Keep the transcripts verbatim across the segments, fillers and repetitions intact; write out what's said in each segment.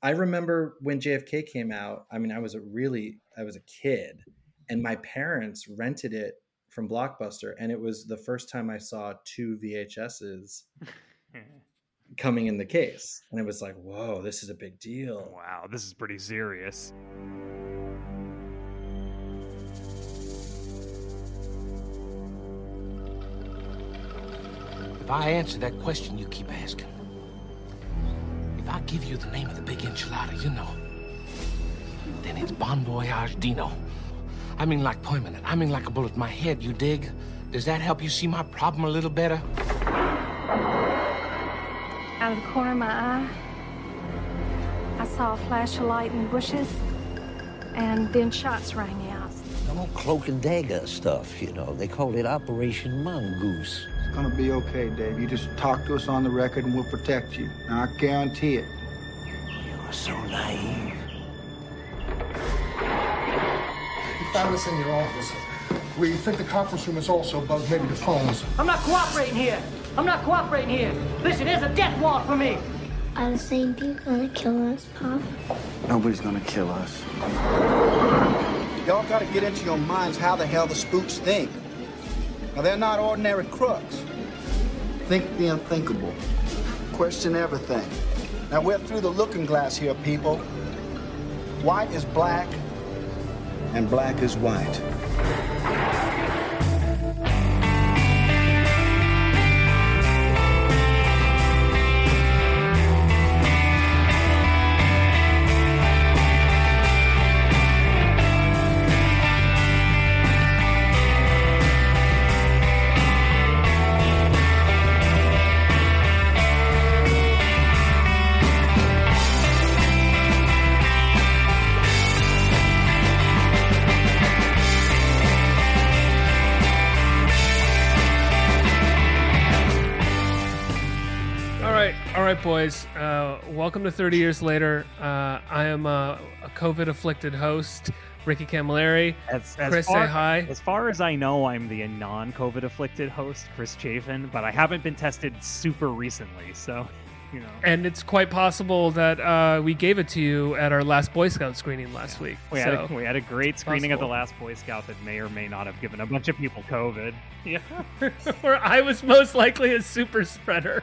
I remember when J F K came out, I mean, I was a really, I was a kid, and my parents rented it from Blockbuster, and it was the first time I saw two V H Ses coming in the case. And it was like, whoa, this is a big deal. Wow, this is pretty serious. If I answer that question you keep asking, if I give you the name of the big enchilada, you know, then it's Bon Voyage Dino. I mean like permanent. I mean like a bullet in my head, you dig? Does that help you see my problem a little better? Out of the corner of my eye, I saw a flash of light in the bushes, and then shots rang out. The whole cloak and dagger stuff, you know. They called it Operation Mongoose. It's gonna be okay, Dave. You just talk to us on the record and we'll protect you. Now, I guarantee it. You're so naive. We found this in your office. We think the conference room is also bugged, maybe the phones. I'm not cooperating here. I'm not cooperating here. Listen, there's a death warrant for me. Are the same people gonna kill us, Pop? Nobody's gonna kill us. Y'all gotta get into your minds how the hell the spooks think. Now, they're not ordinary crooks. Think the unthinkable. Question everything. Now, we're through the looking glass here, people. White is black. And black is white. All right, boys, uh, welcome to thirty Years Later. Uh, I am a, a COVID-afflicted host, Ricky Camilleri. As, as Chris, far, say hi. As far as I know, I'm the non-COVID-afflicted host, Chris Chafin, but I haven't been tested super recently, so, you know. And it's quite possible that uh, we gave it to you at our last Boy Scout screening last yeah. week. We, so had a, we had a great screening possible. Of the last Boy Scout that may or may not have given a bunch of people COVID. Yeah, where I was most likely a super spreader.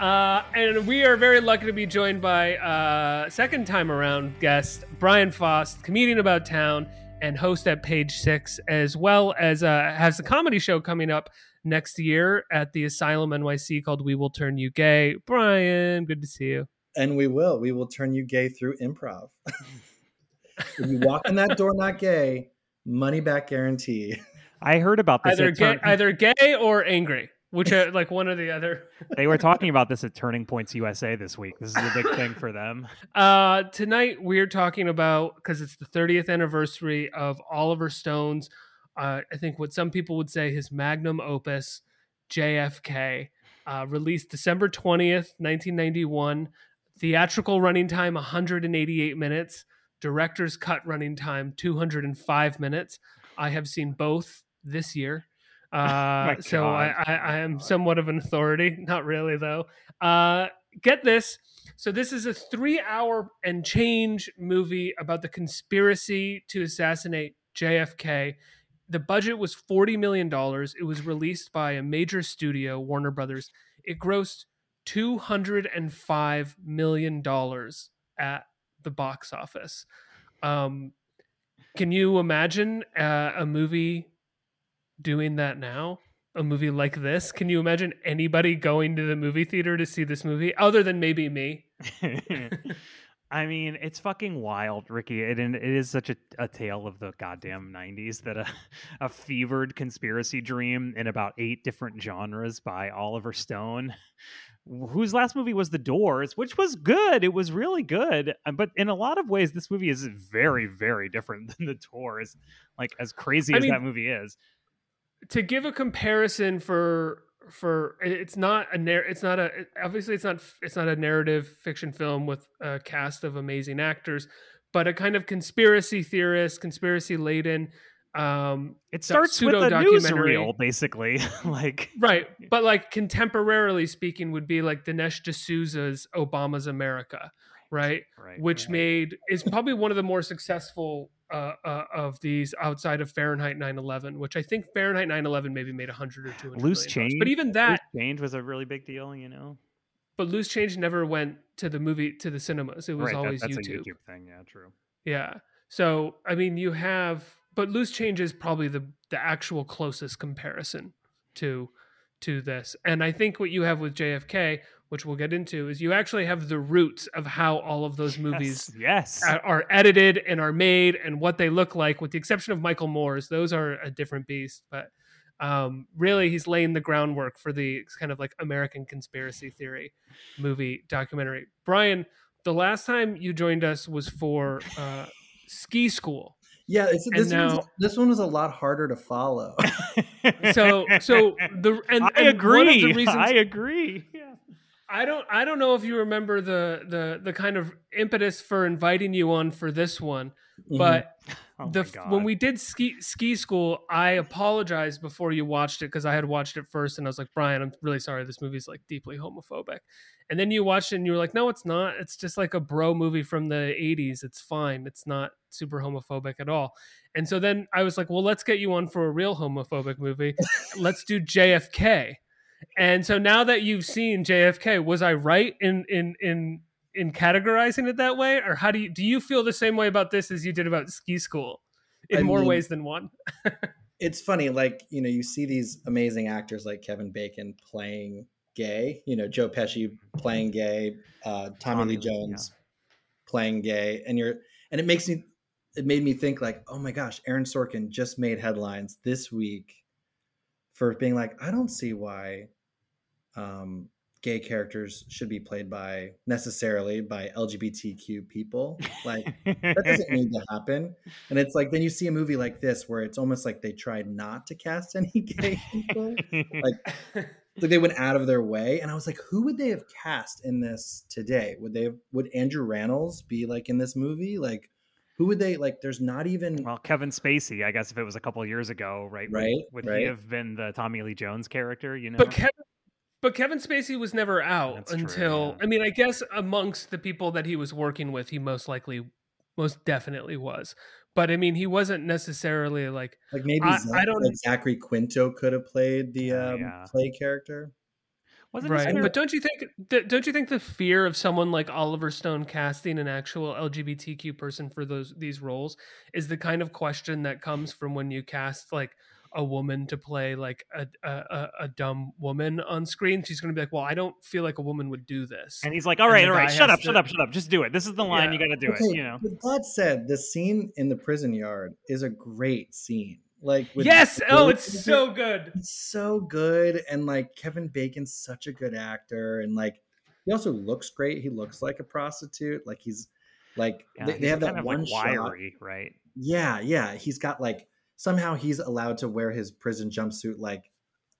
Uh, and we are very lucky to be joined by uh, second time around guest Brian Faust, comedian about town and host at Page Six, as well as uh, has a comedy show coming up next year at the Asylum N Y C called We Will Turn You Gay. Brian, good to see you. And we will. We will turn you gay through improv. If you walk in that door not gay, money back guarantee. I heard about this. Either, gay, either gay or angry. Which are like one or the other. They were talking about this at Turning Points U S A this week. This is a big thing for them. Uh, tonight we're talking about, because it's the thirtieth anniversary of Oliver Stone's, uh, I think what some people would say his magnum opus, J F K, uh, released December twentieth, nineteen ninety-one. Theatrical running time, one hundred eighty-eight minutes. Director's cut running time, two hundred five minutes. I have seen both this year. Uh, so I, I, I am somewhat of an authority. Not really, though. Uh, get this. So this is a three-hour and change movie about the conspiracy to assassinate J F K. The budget was forty million dollars. It was released by a major studio, Warner Brothers. It grossed two hundred five million dollars at the box office. Um, can you imagine uh, a movie... doing that now, a movie like this? Can you imagine anybody going to the movie theater to see this movie other than maybe me? I mean, it's fucking wild, Ricky. It, it is such a, a tale of the goddamn nineties that a, a fevered conspiracy dream in about eight different genres by Oliver Stone, whose last movie was The Doors, which was good. It was really good. But in a lot of ways, this movie is very, very different than The Doors, like as crazy I as mean, that movie is. To give a comparison for for it's not a narr- it's not a obviously it's not it's not a narrative fiction film with a cast of amazing actors, but a kind of conspiracy theorist, conspiracy laden. Um, it starts with a newsreel, basically, like right, but like contemporarily speaking, would be like Dinesh D'Souza's Obama's America, right? Right. Which right. made is probably one of the more successful uh, uh, of these outside of Fahrenheit nine eleven, which I think Fahrenheit nine eleven maybe made a hundred or two hundred. Loose Change, but even that Loose Change was a really big deal, you know. But Loose Change never went to the movie to the cinemas. It was right, always that, that's YouTube. A YouTube thing, yeah, true. Yeah. So I mean, you have, but Loose Change is probably the the actual closest comparison to to this. And I think what you have with J F K, which we'll get into, is you actually have the roots of how all of those movies yes, yes. are edited and are made and what they look like, with the exception of Michael Moore's. Those are a different beast, but um, really he's laying the groundwork for the kind of like American conspiracy theory movie documentary. Brian, the last time you joined us was for uh, Ski School. Yeah, it's, this, now, one was, this one was a lot harder to follow. so, so the and, I and agree. One of the reasons, I agree. Yeah. I don't. I don't know if you remember the the the kind of impetus for inviting you on for this one, but mm-hmm. oh the when we did ski ski school, I apologized before you watched it because I had watched it first, and I was like, Brian, I'm really sorry. This movie's like deeply homophobic, and then you watched it and you were like, no, it's not. It's just like a bro movie from the eighties. It's fine. It's not super homophobic at all. And so then I was like, well, let's get you on for a real homophobic movie. Let's do J F K. And so now that you've seen J F K, was I right in in in in categorizing it that way, or how do you do you feel the same way about this as you did about Ski School in I more mean, ways than one? It's funny, like, you know, you see these amazing actors like Kevin Bacon playing gay, you know, Joe Pesci playing gay, uh, Tommy Lee Jones yeah. playing gay, and you're and it makes me. It made me think like, oh my gosh, Aaron Sorkin just made headlines this week for being like, I don't see why um, gay characters should be played by necessarily by L G B T Q people. Like that doesn't need to happen. And it's like, then you see a movie like this where it's almost like they tried not to cast any gay people. like, like they went out of their way. And I was like, who would they have cast in this today? Would they have, would Andrew Rannells be like in this movie? Like, who would they like? There's not even well, Kevin Spacey. I guess if it was a couple of years ago, right? Right. Would, would right. he have been the Tommy Lee Jones character? You know, but Kevin, but Kevin Spacey was never out That's until true, yeah. I mean, I guess amongst the people that he was working with, he most likely, most definitely was. But I mean, he wasn't necessarily like like maybe I, Zach, I don't like Zachary Quinto could have played the um, yeah. play character. Wasn't right, his, but don't you think don't you think the fear of someone like Oliver Stone casting an actual L G B T Q person for those these roles is the kind of question that comes from when you cast like a woman to play like a a, a dumb woman on screen? She's going to be like, well, I don't feel like a woman would do this. And he's like, all right, all right, shut up, to... shut up, shut up, just do it. This is the line yeah. you got to do okay. it. You know. With that said, the scene in the prison yard is a great scene. Like with yes, the, oh, it's with, so good, it's so good, and like Kevin Bacon's such a good actor, and like he also looks great. He looks like a prostitute, like he's like yeah, they, he's they have that one like wiry, shot, right? Yeah, yeah. He's got like somehow he's allowed to wear his prison jumpsuit like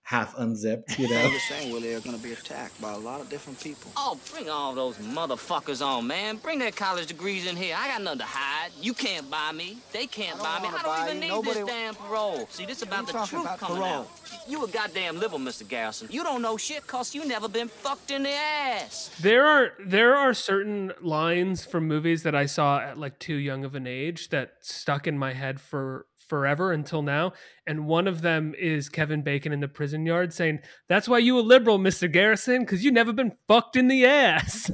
half unzipped, you know. I was saying, Willie, they're going to be attacked by a lot of different people. Oh, bring all those motherfuckers on, man. Bring their college degrees in here. I got nothing to hide. You can't buy me. They can't buy me. I don't even need Nobody... this damn parole. See, this is about the truth about coming parole. out. You a goddamn liberal, Mister Garrison. You don't know shit because you never been fucked in the ass. There are there are certain lines from movies that I saw at like too young of an age that stuck in my head for forever until now, and one of them is Kevin Bacon in the prison yard saying, "That's why you a liberal, Mister Garrison, because you never been fucked in the ass."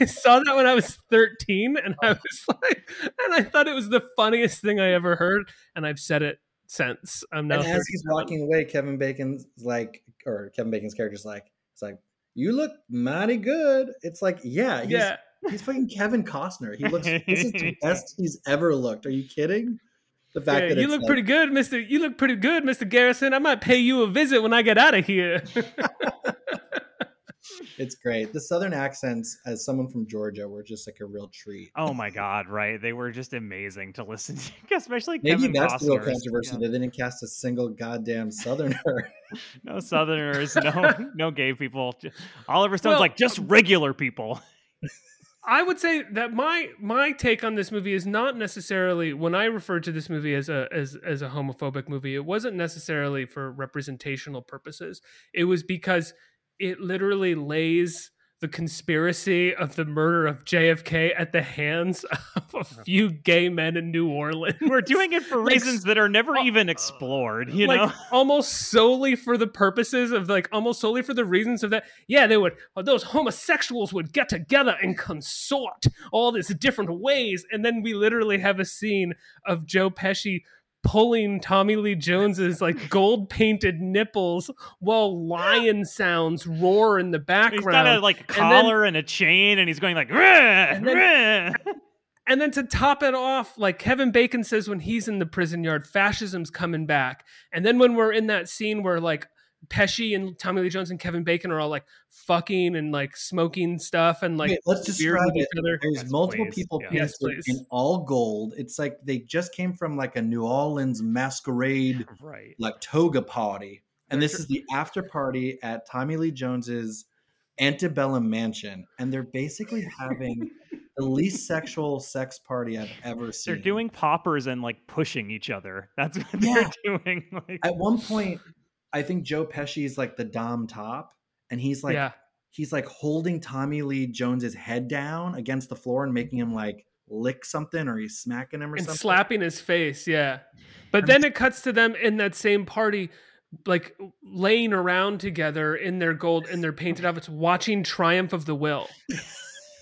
I saw that when I was thirteen, and I was like, and I thought it was the funniest thing I ever heard, and I've said it since. I'm now. And as he's walking away, Kevin Bacon's like, or Kevin Bacon's character's like, it's like, "You look mighty good." It's like, yeah, he's, yeah, he's fucking Kevin Costner. He looks. This is the best he's ever looked. Are you kidding? The fact yeah, that you look like, pretty good, Mister You look pretty good, Mister Garrison. I might pay you a visit when I get out of here. It's great. The Southern accents, as someone from Georgia, were just like a real treat. Oh my God, right? They were just amazing to listen to, especially Maybe Kevin that's Costner's. The real controversy. Yeah. They didn't cast a single goddamn Southerner. No Southerners, no no gay people. Oliver Stone's well, like, just regular people. I would say that my my take on this movie is not necessarily when I referred to this movie as a as as a homophobic movie. It wasn't necessarily for representational purposes. It was because it literally lays the conspiracy of the murder of J F K at the hands of a few gay men in New Orleans. We're doing it for reasons like, that are never uh, even explored, you like, know? Almost solely for the purposes of, like, almost solely for the reasons of that. Yeah, they would, those homosexuals would get together and consort all these different ways. And then we literally have a scene of Joe Pesci pulling Tommy Lee Jones's like gold painted nipples while lion sounds roar in the background. He's got a like collar and, then, and a chain, and he's going like, and then, and then to top it off, like Kevin Bacon says when he's in the prison yard, fascism's coming back. And then when we're in that scene where like Pesci and Tommy Lee Jones and Kevin Bacon are all like fucking and like smoking stuff and like, okay, let's describe it. There's yes, multiple please. people yeah. yes, in all gold. It's like they just came from like a New Orleans masquerade right. like toga party, and this is the after party at Tommy Lee Jones's antebellum mansion, and they're basically having the least sexual sex party I've ever seen. They're doing poppers and like pushing each other. That's what yeah. they're doing. Like, at one point, I think Joe Pesci is like the dom top, and he's like yeah. he's like holding Tommy Lee Jones's head down against the floor and making him like lick something, or he's smacking him or and something, slapping his face. Yeah, but then it cuts to them in that same party, like laying around together in their gold and their painted outfits, watching Triumph of the Will.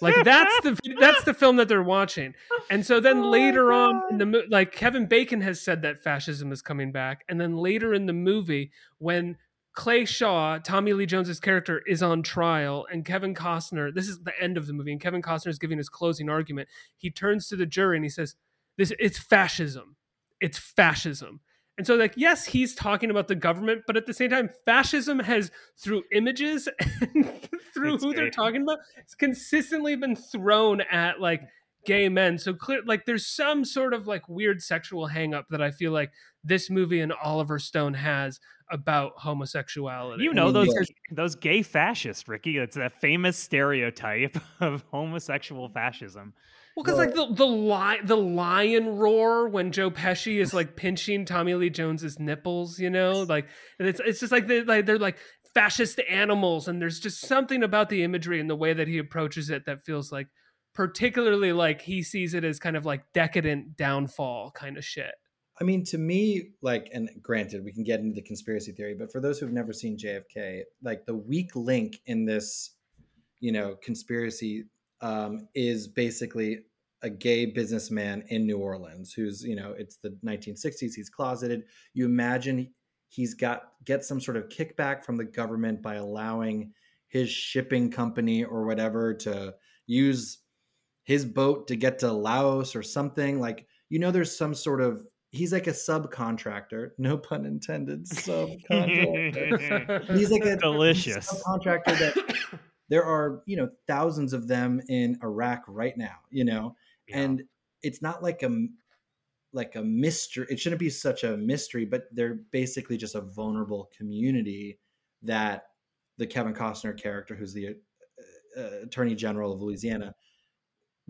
Like that's the that's the film that they're watching. And so then oh later on in the mo- like Kevin Bacon has said that fascism is coming back, and then later in the movie when Clay Shaw, Tommy Lee Jones's character, is on trial, and Kevin Costner, this is the end of the movie, and Kevin Costner is giving his closing argument, he turns to the jury and he says, "This it's fascism. It's fascism." And so like, yes, he's talking about the government, but at the same time, fascism has, through images and through it's who gay. they're talking about, it's consistently been thrown at like gay men. So clear, like there's some sort of like weird sexual hang up that I feel like this movie and Oliver Stone has about homosexuality. You know, those, those gay fascists, Ricky, it's that famous stereotype of homosexual fascism. Well, because like the the, li- the lion roar when Joe Pesci is like pinching Tommy Lee Jones's nipples, you know, like and it's it's just like they're, like they're like fascist animals, and there's just something about the imagery and the way that he approaches it that feels like particularly like he sees it as kind of like decadent downfall kind of shit. I mean, to me, like, and granted, we can get into the conspiracy theory, but for those who've never seen J F K, like the weak link in this, you know, conspiracy um, is basically a gay businessman in New Orleans who's, you know, it's the nineteen sixties. He's closeted. You imagine he's got, get some sort of kickback from the government by allowing his shipping company or whatever to use his boat to get to Laos or something. Like, you know, there's some sort of, he's like a subcontractor, no pun intended, subcontractor. He's like a delicious subcontractor that there are, you know, thousands of them in Iraq right now, you know, yeah. and it's not like a, like a mystery. It shouldn't be such a mystery, but they're basically just a vulnerable community that the Kevin Costner character, who's the uh, uh, Attorney General of Louisiana,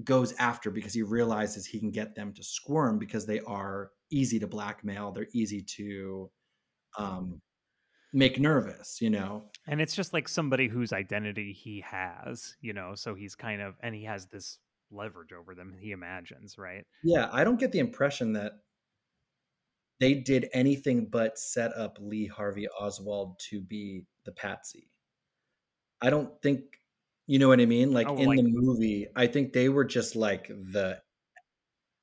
goes after because he realizes he can get them to squirm because they are easy to blackmail. They're easy to, um, make nervous, you know, and it's just like somebody whose identity he has, you know, so he's kind of, and he has this leverage over them, he imagines, right? Yeah, I don't get the impression that they did anything but set up Lee Harvey Oswald to be the patsy. I don't think, you know what I mean? Like oh, in like, the movie, I think they were just like the,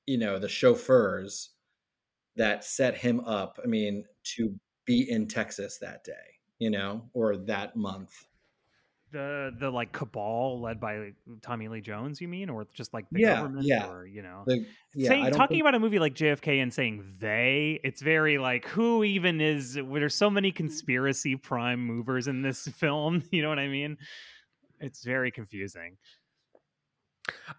you know, the chauffeurs that set him up. I mean, to be in Texas that day, you know, or that month. The the like cabal led by like, Tommy Lee Jones, you mean, or just like the yeah, government, yeah. or you know, the, yeah, saying, talking think... about a movie like J F K and saying they, it's very like who even is? There's so many conspiracy prime movers in this film. You know what I mean? It's very confusing.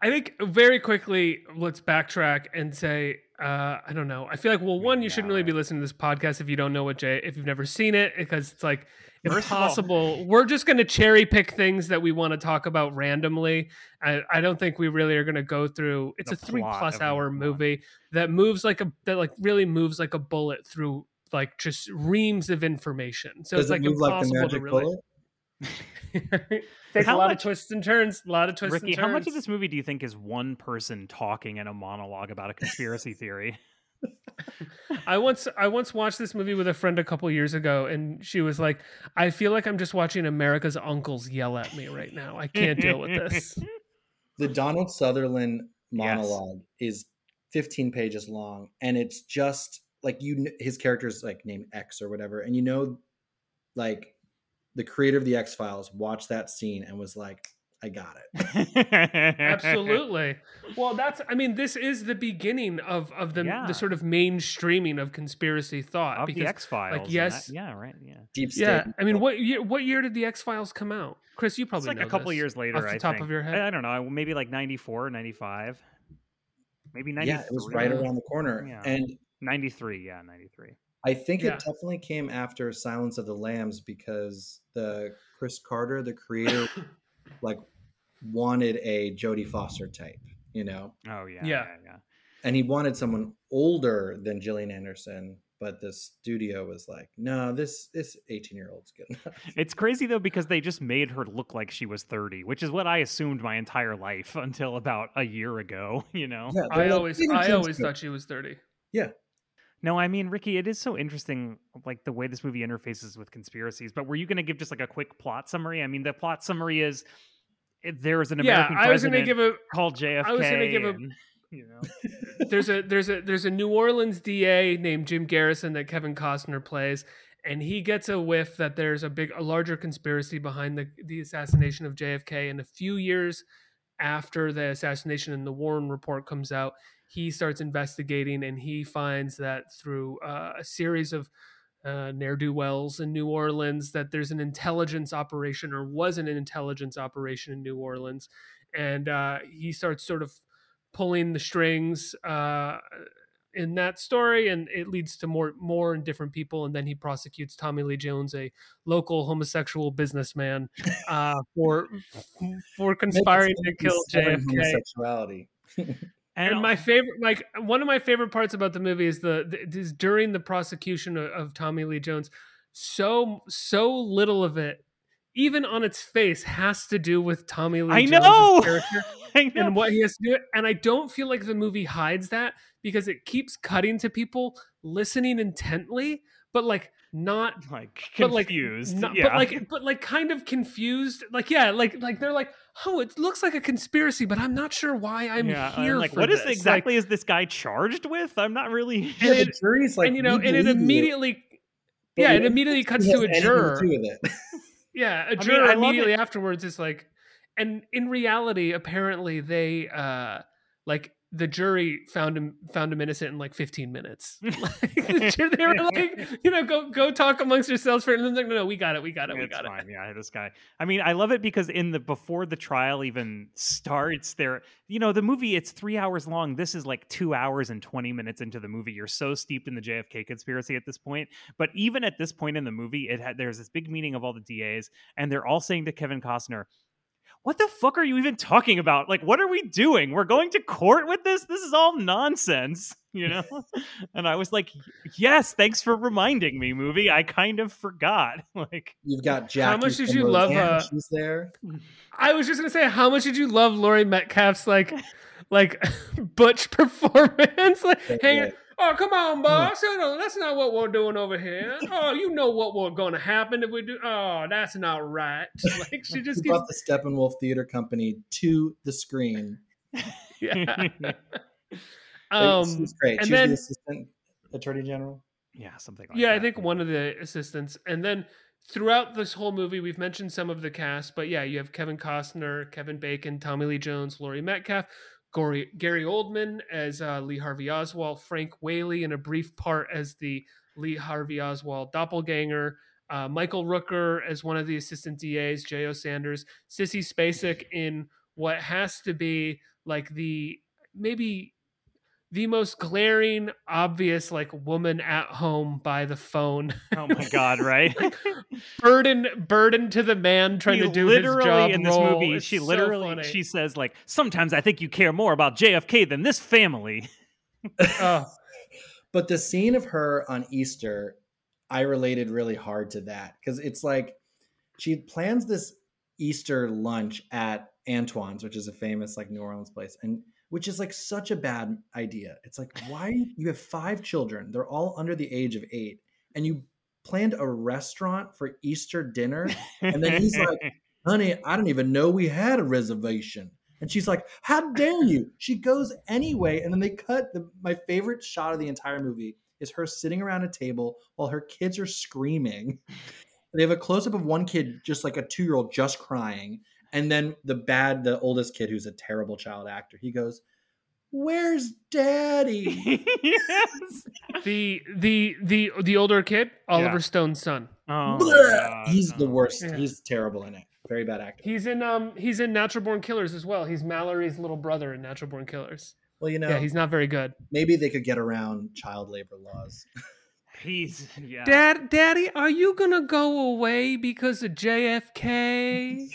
I think very quickly, let's backtrack and say, uh, I don't know. I feel like, well, one, you yeah. shouldn't really be listening to this podcast if you don't know what J, if you've never seen it, because it's like impossible. We're just going to cherry pick things that we want to talk about randomly. I, I don't think we really are going to go through. It's the a three plus hour movie that moves like a, that like really moves like a bullet through like just reams of information. So Does it's it like move impossible like the magic to really. Bullet? Takes how a lot much, of twists and turns. A lot of twists Ricky, and turns. How much of this movie do you think is one person talking in a monologue about a conspiracy theory? I once I once watched this movie with a friend a couple years ago, and she was like, I feel like I'm just watching America's uncles yell at me right now. I can't deal with this. The Donald Sutherland monologue yes. is fifteen pages long, and it's just like, you, his character's like named X or whatever, and you know, like the creator of the X-Files watched that scene and was like, I got it. Absolutely. Well, that's, I mean, this is the beginning of, of the, yeah. the sort of mainstreaming of conspiracy thought. Of because, the X-Files. Like, yes. That, yeah, right. Yeah. Deep state. Yeah. I mean, what year, what year did the X-Files come out? Chris, you probably it's like know a couple this. Years later, off the I top think. Of your head. I, I don't know. Maybe like ninety-four, ninety-five. Maybe ninety-three. Yeah, it was right around the corner. Yeah. And ninety-three. Yeah, ninety-three. I think yeah. it definitely came after Silence of the Lambs, because the Chris Carter, the creator, like, wanted a Jodie Foster type, you know? Oh, yeah, yeah. Yeah, yeah. And he wanted someone older than Gillian Anderson, but the studio was like, no, this this eighteen-year-old's good enough. It's crazy, though, because they just made her look like she was thirty, which is what I assumed my entire life until about a year ago, you know? Yeah, I always I always thought she was thirty. Yeah. No, I mean, Ricky, it is so interesting, like, the way this movie interfaces with conspiracies, but were you going to give just, like, a quick plot summary? I mean, the plot summary is... There's an American yeah, I was president gonna give a, called J F K. I was going to give a... And, you know. there's a there's a there's a New Orleans D A named Jim Garrison that Kevin Costner plays, and he gets a whiff that there's a big, a larger conspiracy behind the the assassination of J F K. And a few years after the assassination, and the Warren report comes out, he starts investigating, and he finds that through uh, a series of Uh, ne'er-do-wells in New Orleans, that there's an intelligence operation, or was an intelligence operation in New Orleans. And uh, he starts sort of pulling the strings uh, in that story, and it leads to more more and different people. And then he prosecutes Tommy Lee Jones, a local homosexual businessman, uh, for for conspiring to kill J F K. Homosexuality. And my favorite, like one of my favorite parts about the movie is the, the is during the prosecution of, of Tommy Lee Jones, so so little of it, even on its face, has to do with Tommy Lee I Jones' know! character I know. and what he has to do. And I don't feel like the movie hides that, because it keeps cutting to people listening intently, but like not like confused, but like, not, yeah. but like but like kind of confused, like yeah, like like they're like, oh, it looks like a conspiracy, but I'm not sure why I'm yeah, here. I'm like, for what this. Is exactly like, is this guy charged with? I'm not really. And it, jury's like, and you know, and it immediately, it. yeah, it immediately cuts to a juror. To yeah, a juror I mean, immediately afterwards is like, and in reality, apparently they uh like the jury found him found him innocent in like fifteen minutes. Like, they were like, you know, go go talk amongst yourselves for. And then like, no, no, we got it, we got it, we got it's it. Fine. Yeah, this guy. I mean, I love it because in the before the trial even starts, there, you know, the movie, it's three hours long. This is like two hours and twenty minutes into the movie. You're so steeped in the J F K conspiracy at this point. But even at this point in the movie, it had there's this big meeting of all the D As, and they're all saying to Kevin Costner, what the fuck are you even talking about? Like, what are we doing? We're going to court with this? This is all nonsense, you know? And I was like, yes, thanks for reminding me, movie. I kind of forgot. Like, you've got Jack. How much did you love uh, she's there? I was just going to say, how much did you love Laurie Metcalf's, like, like butch performance? Like, hang on. Oh, come on, boss. Oh, no, that's not what we're doing over here. Oh, you know what we're going to happen if we do. Oh, that's not right. Like, she just brought keeps... the Steppenwolf Theater Company to the screen. Yeah. um, she's great. She's then, the assistant attorney general. Yeah, something like yeah, that. Yeah, I think one of the assistants. And then throughout this whole movie, we've mentioned some of the cast. But yeah, you have Kevin Costner, Kevin Bacon, Tommy Lee Jones, Laurie Metcalf, Gary Oldman as uh, Lee Harvey Oswald, Frank Whaley in a brief part as the Lee Harvey Oswald doppelganger, uh, Michael Rooker as one of the assistant D As, J O. Sanders, Sissy Spacek in what has to be like the maybe the most glaring, obvious, like woman at home by the phone. Oh my God! Right, like, burden, burden to the man trying she to do his job. In this role. Movie, it's she literally so she says like, "Sometimes I think you care more about J F K than this family." Oh. But the scene of her on Easter, I related really hard to that, because it's like she plans this Easter lunch at Antoine's, which is a famous like New Orleans place, and which is like such a bad idea. It's like, why? You have five children. They're all under the age of eight, and you planned a restaurant for Easter dinner. And then he's like, honey, I don't even know we had a reservation. And she's like, how dare you? She goes anyway. And then they cut the, my favorite shot of the entire movie is her sitting around a table while her kids are screaming. They have a close-up of one kid, just like a two-year-old just crying. And then the bad, the oldest kid, who's a terrible child actor, he goes, where's daddy? Yes. The, the, the, the older kid, Oliver yeah. Stone's son. Oh, God, he's oh. the worst. Yeah. He's terrible in it. Very bad actor. He's in, um, he's in Natural Born Killers as well. He's Mallory's little brother in Natural Born Killers. Well, you know, yeah, he's not very good. Maybe they could get around child labor laws. He's yeah. Dad, daddy, are you going to go away because of J F K?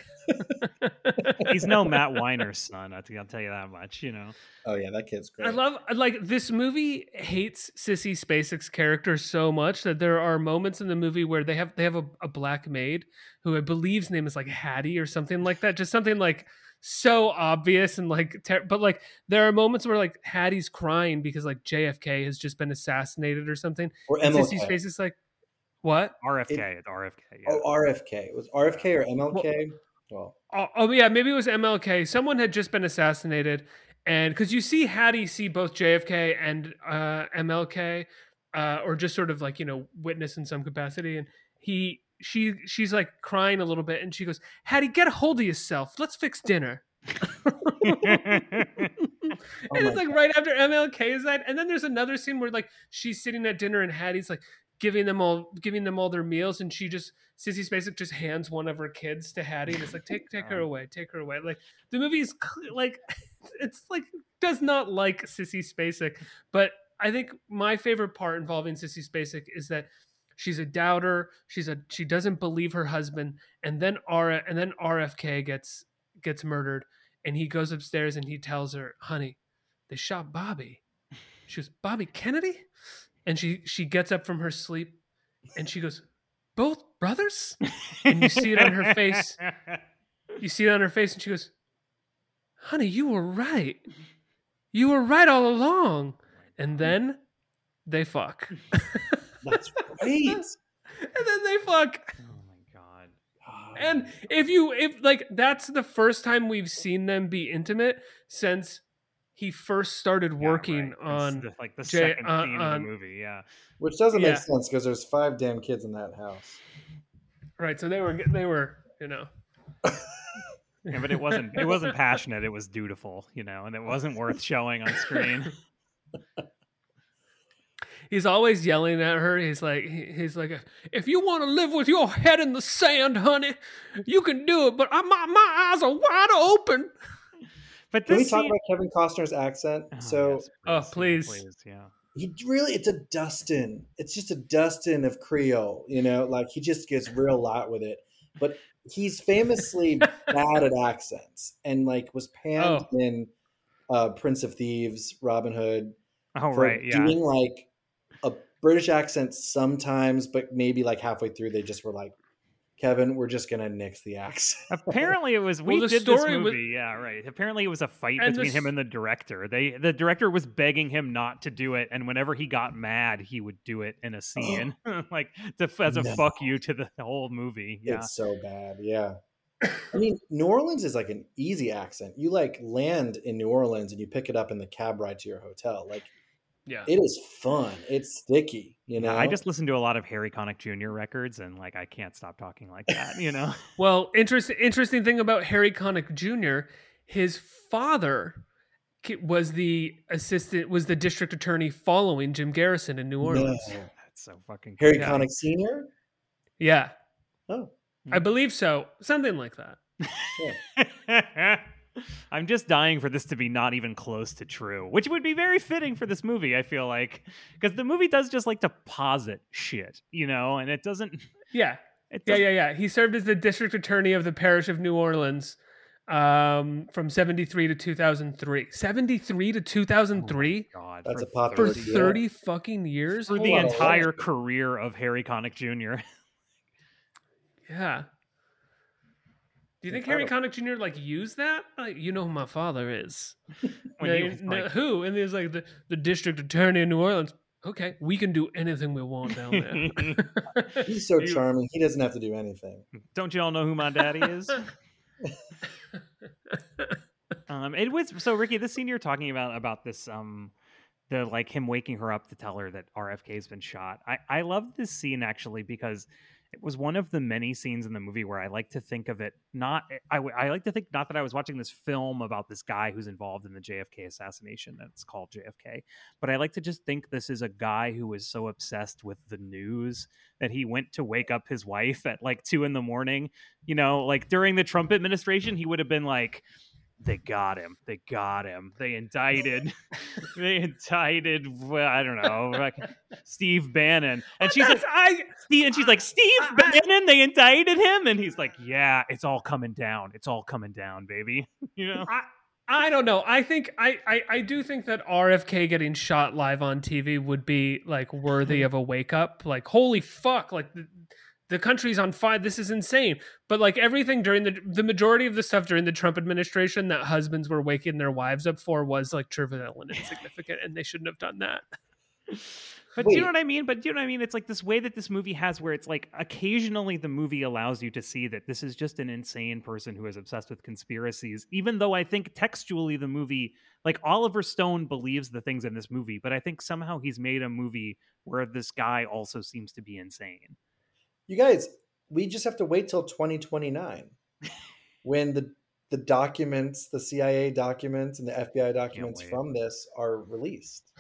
He's no Matt Weiner's son. I think I'll tell you that much, you know. Oh yeah, that kid's great. I love like this movie hates Sissy Spacek's character so much that there are moments in the movie where they have they have a, a black maid who I believe's name is like Hattie or something like that. Just something like so obvious and like ter- but like there are moments where like Hattie's crying because like J F K has just been assassinated or something. Or M L K. Sissy Spacek's like what? R F K. It, R F K. Yeah. Oh, R F K. It was R F K yeah. or M L K. Well, Well, oh, oh yeah, maybe it was M L K. Someone had just been assassinated, and because you see Hattie see both J F K and uh, M L K, uh, or just sort of like you know witness in some capacity, and he she she's like crying a little bit, and she goes, "Hattie, get a hold of yourself. Let's fix dinner." And it's like right after M L K is that, and then there's another scene where like she's sitting at dinner, and Hattie's like giving them all giving them all their meals, and she just. Sissy Spacek just hands one of her kids to Hattie and it's like, take take her away, take her away. Like the movie is like, it's like, does not like Sissy Spacek. But I think my favorite part involving Sissy Spacek is that she's a doubter. She's a, she doesn't believe her husband. And then R and then R F K gets, gets murdered and he goes upstairs and he tells her, honey, they shot Bobby. She goes, Bobby Kennedy? And she, she gets up from her sleep and she goes, both brothers? And you see it on her face. You see it on her face and she goes, honey, you were right. You were right all along. And then they fuck. That's right. And then they fuck. Oh my God. Oh. And if you, if like, that's the first time we've seen them be intimate since he first started working yeah, right. on the, like the J- second uh, theme uh, of the movie, yeah, which doesn't yeah. make sense because there's five damn kids in that house, right? So they were, they were, you know, yeah, but it wasn't, it wasn't passionate. It was dutiful, you know, and it wasn't worth showing on screen. He's always yelling at her. He's like, he's like, if you want to live with your head in the sand, honey, you can do it. But I, my, my eyes are wide open. But this Can we talk scene... about Kevin Costner's accent? Oh, so, yes, please, oh please, please, yeah. He really, it's a Dustin. It's just a Dustin of Creole, you know. Like he just gets real light with it. But he's famously bad at accents, and like was panned oh. in uh, Prince of Thieves, Robin Hood. Oh for right, yeah. Doing like a British accent sometimes, but maybe like halfway through they just were like, Kevin, we're just gonna nix the axe. Apparently, it was we well, did this movie. Was, yeah, right. Apparently, it was a fight between this, him and the director. They the director was begging him not to do it, and whenever he got mad, he would do it in a scene, like to, as a no. fuck you to the whole movie. Yeah. It's so bad. Yeah. I mean, New Orleans is like an easy accent. You like land in New Orleans and you pick it up in the cab ride to your hotel, like. Yeah. It is fun. It's sticky, you know. Yeah, I just listen to a lot of Harry Connick Junior records and like I can't stop talking like that, you know. Well, interesting interesting thing about Harry Connick Junior, his father was the assistant was the district attorney following Jim Garrison in New Orleans. No. That's so fucking cool. Harry yeah. Connick Senior? Yeah. Oh. I believe so. Something like that. Yeah. I'm just dying for this to be not even close to true, which would be very fitting for this movie, I feel like, because the movie does just like to posit shit, you know, and it doesn't. Yeah. It doesn't... Yeah, yeah, yeah. He served as the district attorney of the parish of New Orleans um, from seventy-three to two thousand three. seventy-three to two thousand three? Oh God. That's for, a popular For thirty deal. Fucking years? For Hold the on. entire career of Harry Connick Junior Yeah. Do you think Harry Connick Junior like used that? Like, you know who my father is. When now, he was now, like, who? And there's like the, the district attorney in New Orleans. Okay, we can do anything we want down there. He's so charming. He doesn't have to do anything. Don't you all know who my daddy is? um, it was so Ricky. This scene you're talking about about this, um, the like him waking her up to tell her that R F K has been shot. I I love this scene actually because it was one of the many scenes in the movie where I like to think of it not. I I like to think not that I was watching this film about this guy who's involved in the J F K assassination that's called J F K, but I like to just think this is a guy who was so obsessed with the news that he went to wake up his wife at like two in the morning. You know, like during the Trump administration, he would have been like, "They got him. They got him. They indicted. they indicted. Well, I don't know, like Steve Bannon." And she's like, I. And she's like, Steve Bannon, they indicted him. And he's like, yeah, it's all coming down. It's all coming down, baby. You know, I, I don't know. I think I, I, I do think that R F K getting shot live on T V would be like worthy of a wake up. Like, holy fuck. Like the, the country's on fire. This is insane. But like everything during the, the majority of the stuff during the Trump administration that husbands were waking their wives up for was like trivial and insignificant. And they shouldn't have done that. But Wait. do you know what I mean? But do you know what I mean? It's like this way that this movie has where it's like occasionally the movie allows you to see that this is just an insane person who is obsessed with conspiracies, even though I think textually the movie, like Oliver Stone believes the things in this movie, but I think somehow he's made a movie where this guy also seems to be insane. You guys, we just have to wait till twenty twenty-nine when the, the documents, the C I A documents and the F B I documents from this are released.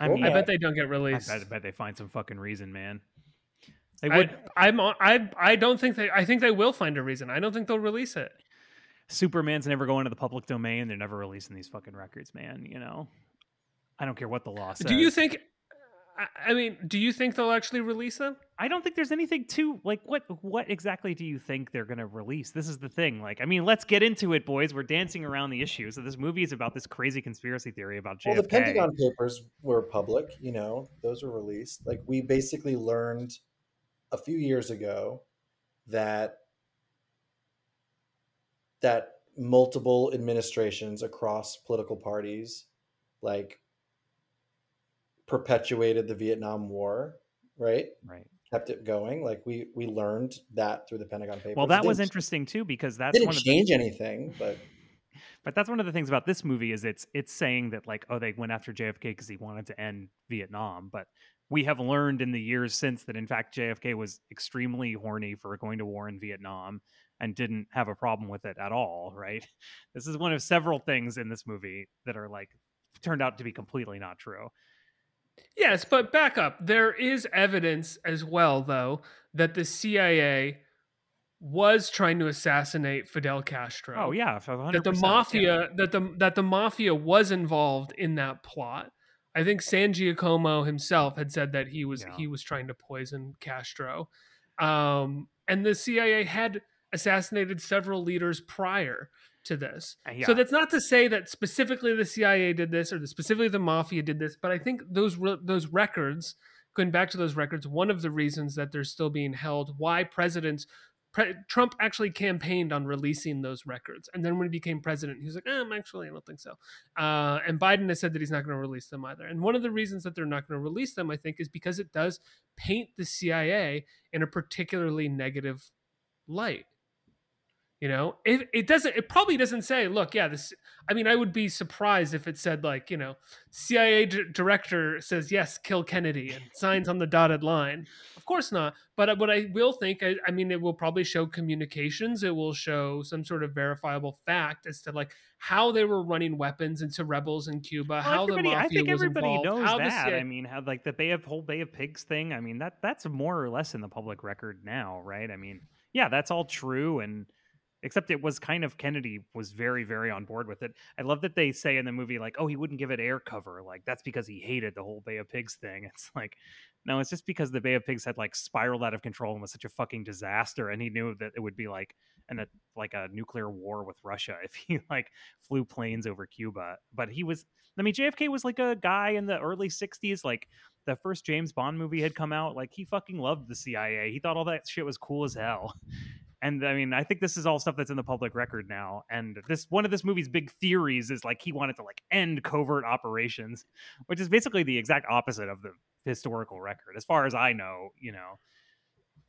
I, mean, I bet they don't get released. I bet, I bet they find some fucking reason, man. They would. I, I'm. On, I. I don't think they. I think they will find a reason. I don't think they'll release it. Superman's never going to the public domain. They're never releasing these fucking records, man. You know, I don't care what the law says. Do you think? I mean, do you think they'll actually release them? I don't think there's anything to like. What? What exactly do you think they're going to release? This is the thing. Like, I mean, let's get into it, boys. We're dancing around the issue. So this movie is about this crazy conspiracy theory about J F K. Well, the Pentagon Papers were public. You know, those were released. Like, we basically learned a few years ago that that multiple administrations across political parties, like, perpetuated the Vietnam War, right? Right. Kept it going. Like we we learned that through the Pentagon Papers. Well, that was interesting too because that's didn't one change of the, anything, but but that's one of the things about this movie is it's it's saying that like oh they went after J F K because he wanted to end Vietnam, but we have learned in the years since that in fact J F K was extremely horny for going to war in Vietnam and didn't have a problem with it at all, right? This is one of several things in this movie that are like turned out to be completely not true. Yes, but back up. There is evidence as well, though, that the C I A was trying to assassinate Fidel Castro. Oh yeah, one hundred percent, that the mafia yeah. that the that the mafia was involved in that plot. I think San Giacomo himself had said that he was yeah. he was trying to poison Castro, um, and the C I A had assassinated several leaders prior to this. Yeah. So that's not to say that specifically the C I A did this or the, specifically the mafia did this, but I think those re- those records, going back to those records, one of the reasons that they're still being held, why presidents, pre- Trump actually campaigned on releasing those records. And then when he became president, he was like, eh, I'm actually, I don't think so. Uh, and Biden has said that he's not going to release them either. And one of the reasons that they're not going to release them, I think, is because it does paint the C I A in a particularly negative light. You know, it it doesn't it probably doesn't say, look, yeah, this I mean, I would be surprised if it said like, you know, C I A d- director says, yes, kill Kennedy and signs on the dotted line. Of course not. But what I will think, I, I mean, it will probably show communications. It will show some sort of verifiable fact as to like how they were running weapons into rebels in Cuba, well, how the mafia I think was everybody involved, knows how that. C I A... I mean, how like the Bay of whole Bay of Pigs thing. I mean, that that's more or less in the public record now. Right. I mean, yeah, that's all true. And except it was kind of Kennedy was very, very on board with it. I love that they say in the movie, like, oh, he wouldn't give it air cover. Like, that's because he hated the whole Bay of Pigs thing. It's like, no, it's just because the Bay of Pigs had like spiraled out of control and was such a fucking disaster. And he knew that it would be like an, a, like a nuclear war with Russia if he like flew planes over Cuba. But he was, I mean, J F K was like a guy in the early sixties, like the first James Bond movie had come out. Like he fucking loved the C I A. He thought all that shit was cool as hell. And I mean, I think this is all stuff that's in the public record now. And this one of this movie's big theories is like he wanted to like end covert operations, which is basically the exact opposite of the historical record, as far as I know, you know.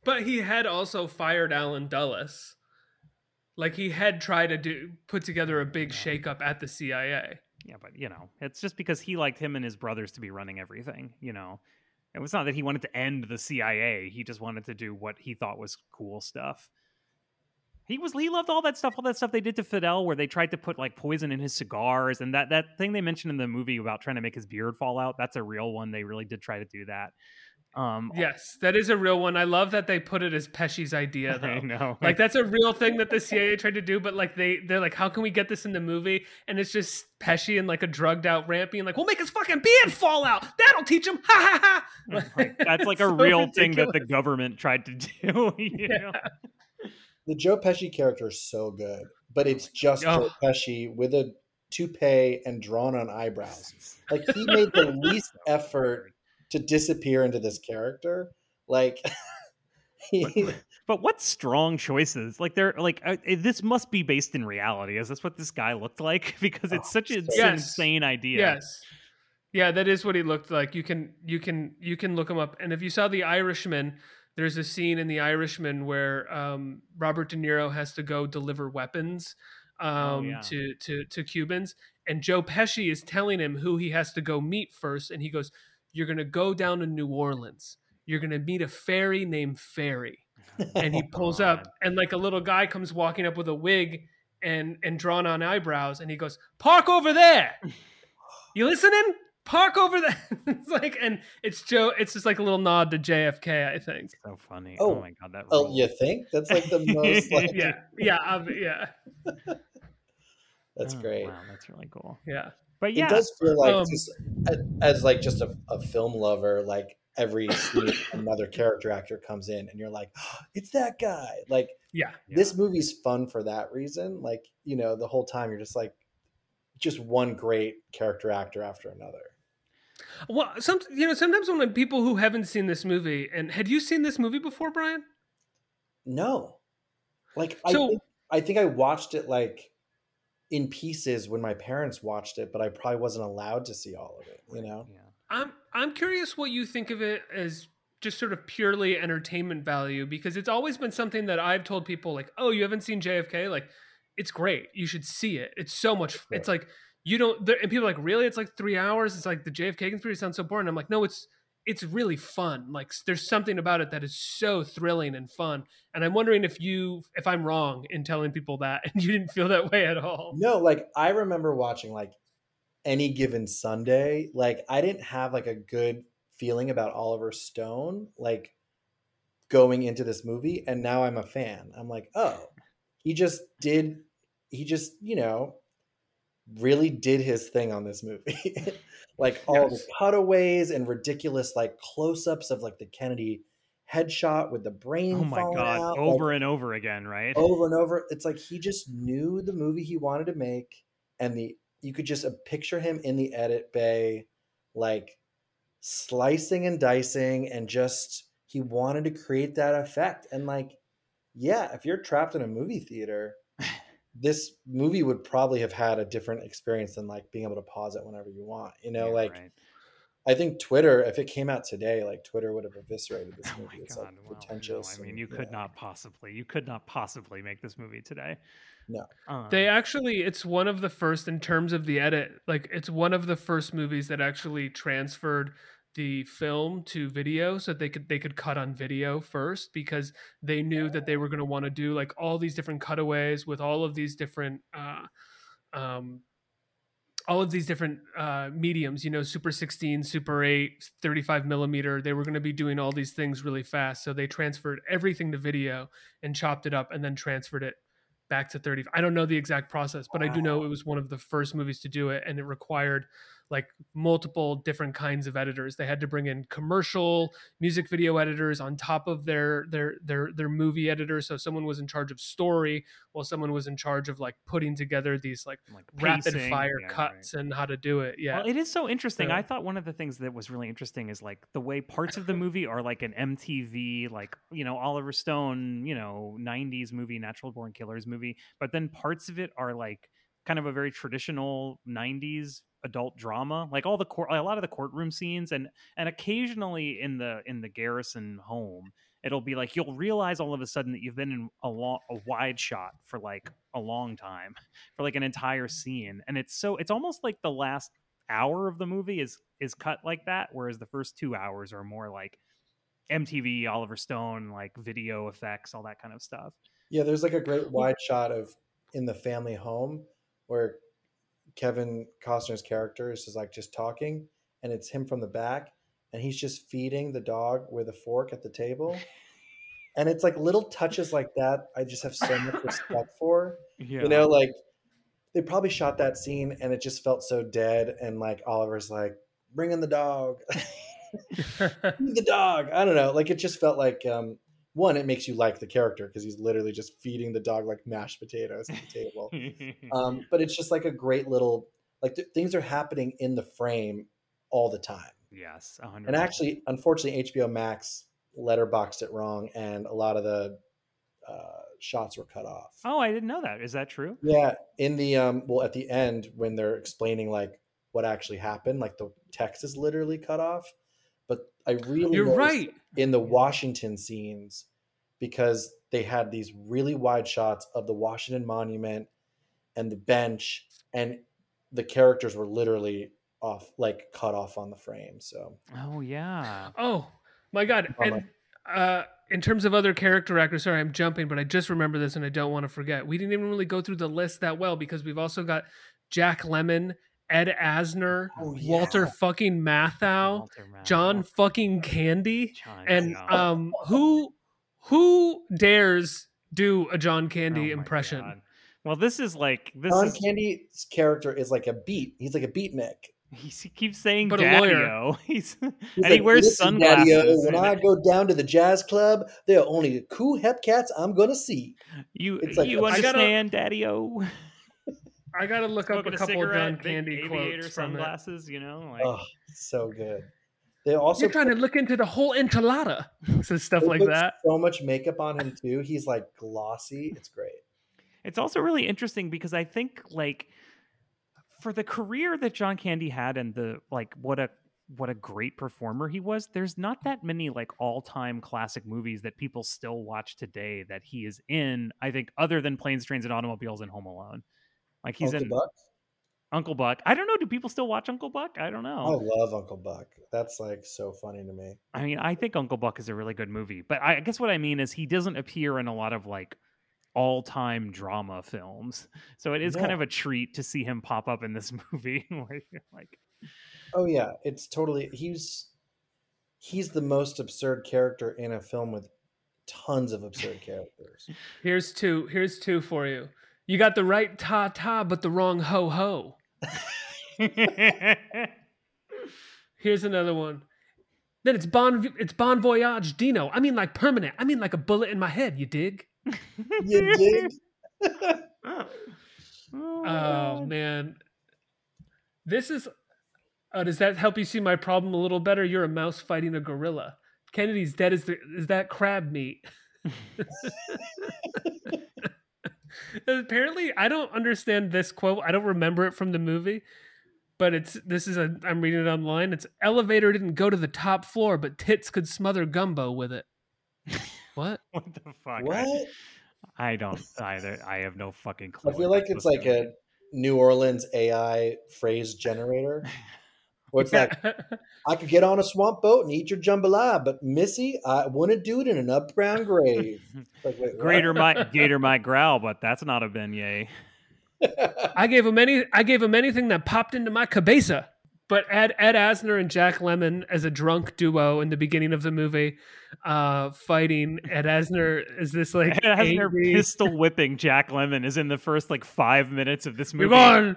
But he had also fired Alan Dulles. Like he had tried to do put together a big yeah. shakeup at the C I A. Yeah, but you know, it's just because he liked him and his brothers to be running everything, you know. It was not that he wanted to end the C I A. He just wanted to do what he thought was cool stuff. He was he loved all that stuff, all that stuff they did to Fidel, where they tried to put like poison in his cigars, and that that thing they mentioned in the movie about trying to make his beard fall out. That's a real one. They really did try to do that. Um, yes, that is a real one. I love that they put it as Pesci's idea, though. I know. Like, that's a real thing that the C I A tried to do, but, like, they, they're like, how can we get this in the movie? And it's just Pesci and, like, a drugged-out ramp being like, we'll make his fucking beard fall out! That'll teach him! Ha, ha, ha! Like, that's, like, a so real ridiculous. thing that the government tried to do, you yeah. know? The Joe Pesci character is so good, but it's just oh. Joe Pesci with a toupee and drawn-on eyebrows. Like, he made the least effort to disappear into this character, like he... but, but what strong choices, like they're like uh, this must be based in reality. Is this what this guy looked like? Because it's oh, such an yes. insane idea. Yes, yeah, that is what he looked like. You can you can you can look him up, and if you saw The Irishman, there's a scene in The Irishman where um, Robert De Niro has to go deliver weapons um, oh, yeah. to to to Cubans, and Joe Pesci is telling him who he has to go meet first, and he goes, you're going to go down to New Orleans. You're going to meet a fairy named Fairy. And he pulls up and like a little guy comes walking up with a wig and, and drawn on eyebrows. And he goes, park over there. You listening? Park over there. It's like, and it's Joe. It's just like a little nod to J F K, I think. So funny. Oh, oh my God. That oh, really... you think that's like the most. Like... yeah. Yeah. I'm, yeah. That's oh, great. Wow. That's really cool. Yeah. But yeah, it does feel like um, just, as like just a, a film lover, like every scene another character actor comes in and you're like, oh, it's that guy. Like, yeah, yeah, this movie's fun for that reason. Like, you know, the whole time you're just like just one great character actor after another. Well, some you know, sometimes when people who haven't seen this movie, and had you seen this movie before, Brian? No. Like, so, I think, I think I watched it like in pieces when my parents watched it, but I probably wasn't allowed to see all of it, you know? Yeah. I'm I'm curious what you think of it as just sort of purely entertainment value, because it's always been something that I've told people like, oh, you haven't seen J F K? Like, it's great. You should see it. It's so much. Sure. It's like, you don't, and people are like, really? It's like three hours. It's like the J F K conspiracy sounds so boring. I'm like, no, it's, it's really fun. Like there's something about it that is so thrilling and fun. And I'm wondering if you, if I'm wrong in telling people that and you didn't feel that way at all. No, like I remember watching like Any Given Sunday. Like I didn't have like a good feeling about Oliver Stone, like going into this movie. And now I'm a fan. I'm like, oh, he just did. He just, you know, really did his thing on this movie. Like all yes. the cutaways and ridiculous like close-ups of like the Kennedy headshot with the brain. Oh my God. Out. Over like, and over again, right? Over and over. It's like he just knew the movie he wanted to make, and the you could just picture him in the edit bay like slicing and dicing, and just he wanted to create that effect. And like, yeah, if you're trapped in a movie theater, this movie would probably have had a different experience than like being able to pause it whenever you want, you know, yeah, like right. I think Twitter, if it came out today, like Twitter would have eviscerated this oh movie. It's God, like well, pretentious. No, I mean, you and, could yeah. not possibly, you could not possibly make this movie today. No, um, they actually, it's one of the first in terms of the edit, like it's one of the first movies that actually transferred the film to video, so they could they could cut on video first, because they knew that they were going to want to do like all these different cutaways with all of these different uh um all of these different uh mediums, you know, super sixteen, super eight, thirty-five millimeter. They were going to be doing all these things really fast, so they transferred everything to video and chopped it up and then transferred it back to thirty. I don't know the exact process, but wow. I do know it was one of the first movies to do it, and it required like multiple different kinds of editors. They had to bring in commercial music video editors on top of their their their their movie editors. So someone was in charge of story while someone was in charge of like putting together these like, like rapid fire yeah, cuts right. and how to do it. Yeah. Well, it is so interesting. So, I thought one of the things that was really interesting is like the way parts of the movie are like an M T V, like, you know, Oliver Stone, you know, nineties movie, Natural Born Killers movie, but then parts of it are like kind of a very traditional nineties adult drama, like all the court, a lot of the courtroom scenes, and and occasionally in the in the Garrison home, it'll be like you'll realize all of a sudden that you've been in a long, a wide shot for like a long time, for like an entire scene, and it's so it's almost like the last hour of the movie is is cut like that, whereas the first two hours are more like M T V, Oliver Stone, like video effects, all that kind of stuff. Yeah, there's like a great wide shot of in the family home where Kevin Costner's character is just like just talking, and it's him from the back, and he's just feeding the dog with a fork at the table. And it's like little touches like that I just have so much respect for. Yeah. You know, like they probably shot that scene and it just felt so dead, and like Oliver's like, bring in the dog. The dog. I don't know. Like it just felt like um one, it makes you like the character because he's literally just feeding the dog like mashed potatoes at the table. Um, but it's just like a great little, like th- things are happening in the frame all the time. Yes, one hundred percent. And actually, unfortunately, H B O Max letterboxed it wrong, and a lot of the uh, shots were cut off. Oh, I didn't know that. Is that true? Yeah. In the, um, well, at the end when they're explaining like what actually happened, like the text is literally cut off. But I really You're right. in the Washington scenes, because they had these really wide shots of the Washington Monument and the bench, and the characters were literally off, like cut off on the frame. So, oh yeah. Oh my God. Oh, and my- uh, in terms of other character actors, sorry, I'm jumping, but I just remember this and I don't want to forget. We didn't even really go through the list that well, because we've also got Jack Lemmon, Ed Asner, oh, yeah. Walter fucking Matthau, Walter Matthau, John fucking Candy, John, and um, who who dares do a John Candy oh impression? God. Well, this is like this. John is... Candy's character is like a beat. He's like a beatnik. He keeps saying but daddy-o. He's, He's and like, he wears sunglasses. Daddy-o, when I go down to the jazz club, there are only cool hepcats I'm gonna see. You it's like, you understand, gotta... daddy-o. I gotta look Smoking up a couple of John Candy quotes from sunglasses, it. You know, like oh, so good. They also you're trying put, to look into the whole enchilada, so stuff like that. So much makeup on him too. He's like glossy. It's great. It's also really interesting because I think like for the career that John Candy had and the like, what a what a great performer he was. There's not that many like all-time classic movies that people still watch today that he is in. I think other than Planes, Trains, and Automobiles and Home Alone. Like he's Uncle in Buck? Uncle Buck. I don't know. Do people still watch Uncle Buck? I don't know. I love Uncle Buck. That's like so funny to me. I mean, I think Uncle Buck is a really good movie, but I guess what I mean is he doesn't appear in a lot of like all-time drama films. So it is yeah. kind of a treat to see him pop up in this movie. Where you're like, oh yeah, it's totally. He's he's the most absurd character in a film with tons of absurd characters. Here's two. Here's two for you. You got the right ta-ta, but the wrong ho-ho. Here's another one. Then it's bon, it's bon voyage, Dino. I mean like permanent. I mean like a bullet in my head, you dig? You dig? oh, oh, man. This is... Oh, does that help you see my problem a little better? You're a mouse fighting a gorilla. Kennedy's dead. Is, the, is that crab meat? Apparently, I don't understand this quote. I don't remember it from the movie, but it's this is a. I'm reading it online. It's elevator didn't go to the top floor, but tits could smother gumbo with it. What? What the fuck? What? I, I don't either. I have no fucking clue. I feel like it's like a New Orleans A I phrase generator. What's that? I could get on a swamp boat and eat your jambalaya, but Missy, I wouldn't do it in an up-ground grave. Like, wait, Gator might Gator might growl, but that's not a beignet. I gave him any. I gave him anything that popped into my cabeza. But Ed Ed Asner and Jack Lemmon as a drunk duo in the beginning of the movie, uh, fighting. Ed Asner is this like Ed Asner angry... pistol whipping Jack Lemmon is in the first like five minutes of this movie. We're gone.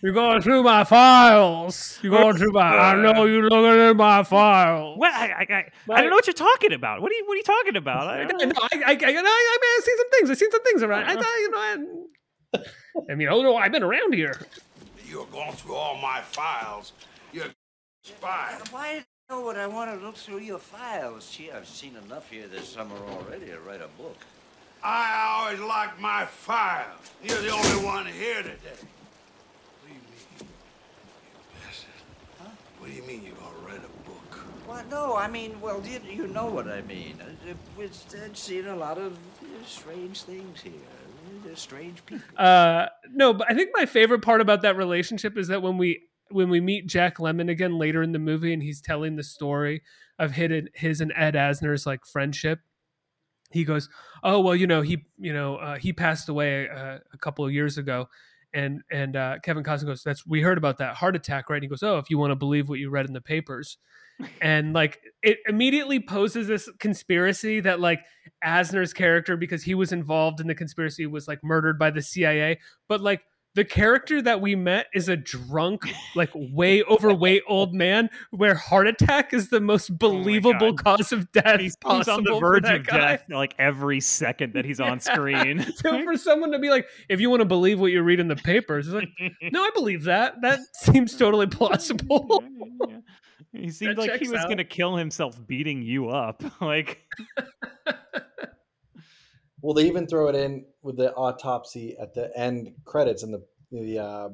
You're going through my files. You're going through my. I know you're looking at my files. What? I, I, I, I don't know what you're talking about. What are you? What are you talking about? I no, no, I, I, I, I, mean, I've seen some things. I've seen some things around. I, I, you know, I, I mean, oh no, I've been around here. You're going through all my files. You're a spy. Why did I know what I want to look through your files? Gee, I've seen enough here this summer already to write a book. I always like my files. You're the only one here today. What do you mean you're gonna write a book? Well, no, I mean, well, you, you know what I mean. I've seen a lot of strange things here. They're strange people. Uh, no, but I think my favorite part about that relationship is that when we when we meet Jack Lemmon again later in the movie, and he's telling the story of his and Ed Asner's like friendship, he goes, "Oh, well, you know, he you know uh, he passed away a, a couple of years ago." And and uh, Kevin Costner goes, "That's we heard about that heart attack, right?" And he goes, "Oh, if you want to believe what you read in the papers," and like it immediately poses this conspiracy that like Asner's character, because he was involved in the conspiracy, was like murdered by the C I A. But like the character that we met is a drunk, like way overweight old man, where heart attack is the most believable oh cause of death. He's on the verge of guy. death, like every second that he's yeah. on screen. So for someone to be like, if you want to believe what you read in the papers, it's like, no, I believe that. That seems totally plausible. Yeah, yeah. He seemed that like he was going to kill himself beating you up. Like, well, they even throw it in with the autopsy at the end credits and the the uh,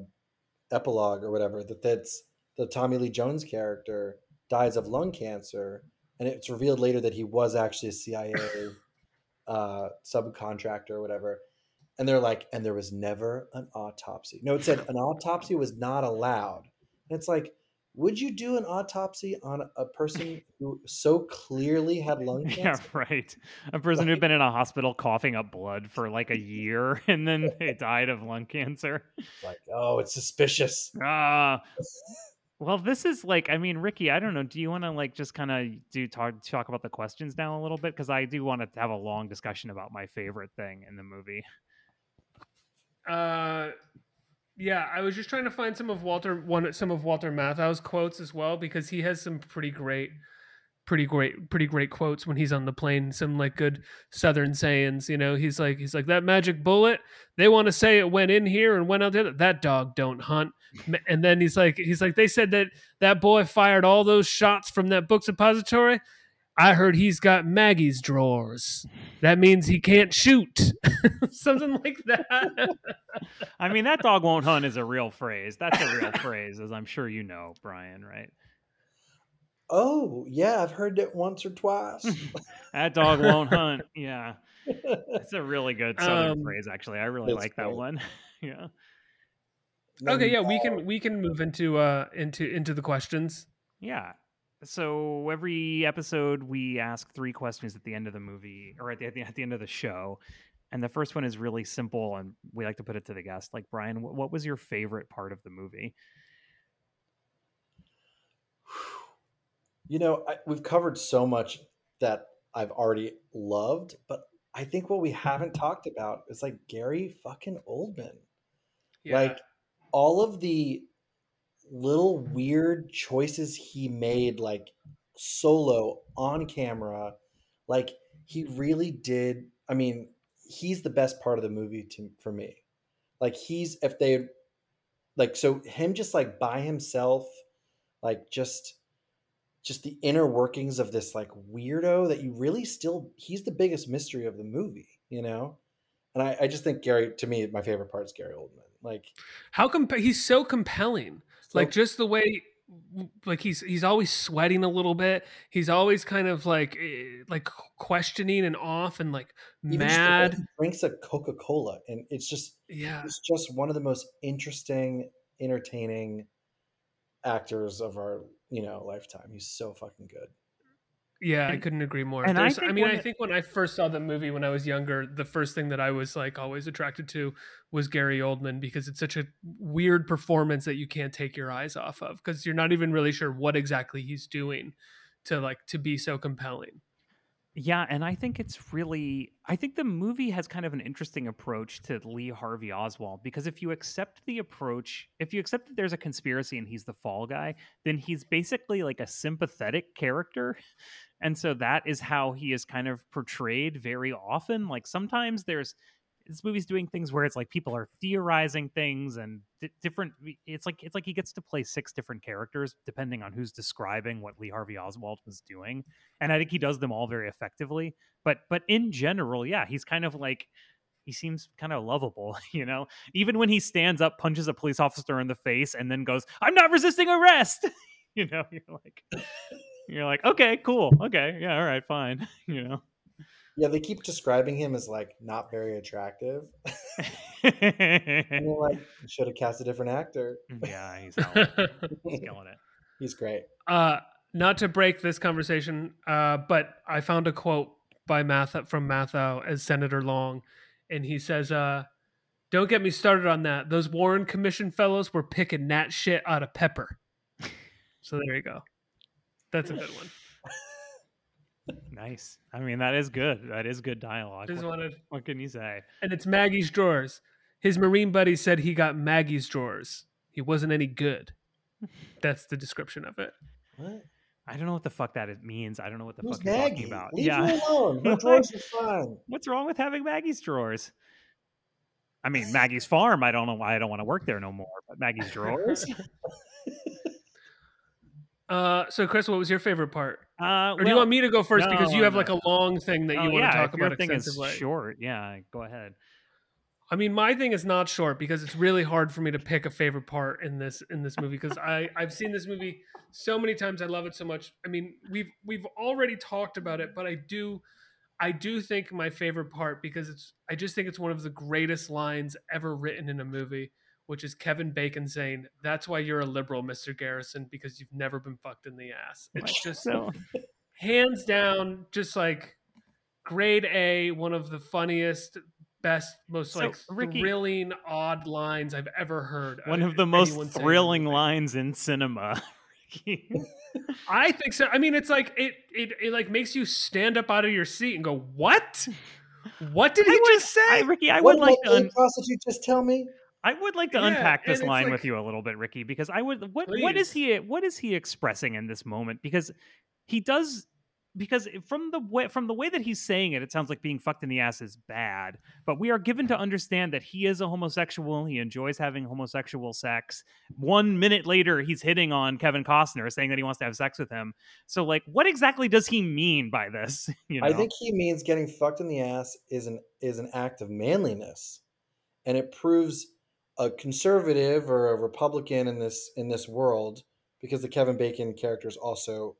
epilogue or whatever, that that's the Tommy Lee Jones character dies of lung cancer, and it's revealed later that he was actually a C I A uh, subcontractor or whatever. And they're like, and there was never an autopsy. No, it said an autopsy was not allowed. And it's like, would you do an autopsy on a person who so clearly had lung cancer? Yeah, right. A person like, who'd been in a hospital coughing up blood for like a year, and then they died of lung cancer. Like, oh, it's suspicious. Ah, uh, well, this is like, I mean, Ricky, I don't know. Do you want to like just kind of do talk talk about the questions now a little bit? Because I do want to have a long discussion about my favorite thing in the movie. Uh. Yeah, I was just trying to find some of Walter one some of Walter Matthau's quotes as well, because he has some pretty great, pretty great, pretty great quotes when he's on the plane. Some like good Southern sayings, you know. He's like he's like that magic bullet. They want to say it went in here and went out there. That dog don't hunt. And then he's like he's like they said that that boy fired all those shots from that book's depository. I heard he's got Maggie's drawers. That means he can't shoot. Something like that. I mean, that dog won't hunt is a real phrase. That's a real phrase, as I'm sure you know, Brian, right? Oh, yeah. I've heard it once or twice. That dog won't hunt. Yeah. It's a really good Southern um, phrase, actually. I really like great. that one. Yeah. Okay, yeah, we can we can move into uh into into the questions. Yeah. So every episode we ask three questions at the end of the movie, or at the, at the at the end of the show, and the first one is really simple, and we like to put it to the guest. Like, Brian, what, what was your favorite part of the movie? You know, I, we've covered so much that I've already loved, but I think what we haven't talked about is like Gary fucking Oldman, yeah. Like all of the little weird choices he made, like solo on camera. Like he really did. I mean, he's the best part of the movie to, for me. Like he's, if they like, so him just like by himself, like just, just the inner workings of this like weirdo that you really still, he's the biggest mystery of the movie, you know? And I, I just think Gary, to me, my favorite part is Gary Oldman. Like how come he's so compelling. Like just the way, like he's he's always sweating a little bit. He's always kind of like like questioning and off and like mad. Just, he drinks a Coca-Cola, and it's just yeah, it's just one of the most interesting, entertaining actors of our you know lifetime. He's so fucking good. Yeah, I couldn't agree more. And I, I mean, I think when I first saw the movie when I was younger, the first thing that I was like always attracted to was Gary Oldman, because it's such a weird performance that you can't take your eyes off of, because you're not even really sure what exactly he's doing to like to be so compelling. Yeah, and I think it's really, I think the movie has kind of an interesting approach to Lee Harvey Oswald, because if you accept the approach, if you accept that there's a conspiracy and he's the fall guy, then he's basically like a sympathetic character. And so that is how he is kind of portrayed very often. Like sometimes there's, this movie's doing things where it's like people are theorizing things and d- different. It's like, it's like he gets to play six different characters depending on who's describing what Lee Harvey Oswald was doing. And I think he does them all very effectively, but, but in general, yeah, he's kind of like, he seems kind of lovable, you know, even when he stands up, punches a police officer in the face and then goes, "I'm not resisting arrest." You know, you're like, you're like, okay, cool. Okay. Yeah. All right, fine. You know? Yeah, they keep describing him as like not very attractive. And like, should have cast a different actor. Yeah, he's, he's killing it. He's great. Uh, not to break this conversation, uh, but I found a quote by Mathau from Mathau as Senator Long, and he says, uh, "Don't get me started on that. Those Warren Commission fellows were picking that shit out of Pepper." So there you go. That's a good one. Nice. I mean, that is good. That is good dialogue. Just wanted, what, what can you say? And it's Maggie's drawers. His Marine buddy said he got Maggie's drawers. He wasn't any good. That's the description of it. What? I don't know what the fuck that means. I don't know what the Who's fuck Maggie? You're talking about. Leave yeah. alone. Her drawers are fine. What's wrong with having Maggie's drawers? I mean, Maggie's farm. I don't know why I don't want to work there no more. But Maggie's drawers. Uh, so Chris, what was your favorite part? Uh, or do well, you want me to go first no, because you have like a long thing that oh, you want yeah, to talk if your about? Thing is short. Yeah, go ahead. I mean, my thing is not short because it's really hard for me to pick a favorite part in this in this movie because I I've seen this movie so many times. I love it so much. I mean, we've we've already talked about it, but I do I do think my favorite part because it's I just think it's one of the greatest lines ever written in a movie, which is Kevin Bacon saying, "That's why you're a liberal, Mister Garrison, because you've never been fucked in the ass." It's just so hands down, just like grade A, one of the funniest, best, most so, like Ricky, thrilling, odd lines I've ever heard. One of, of the most thrilling lines in cinema. I think so. I mean, it's like, it, it, it like makes you stand up out of your seat and go, what? What did he would, just say? I, Ricky, I what would like to... Un- prostitute just tell me? I would like to yeah, unpack this line like, with you a little bit, Ricky, because I would. What, what is he? What is he expressing in this moment? Because he does. Because from the way from the way that he's saying it, it sounds like being fucked in the ass is bad. But we are given to understand that he is a homosexual. He enjoys having homosexual sex. One minute later, he's hitting on Kevin Costner, saying that he wants to have sex with him. So, like, what exactly does he mean by this? You know? I think he means getting fucked in the ass is an is an act of manliness, and it proves a conservative or a Republican in this in this world, because the Kevin Bacon character is also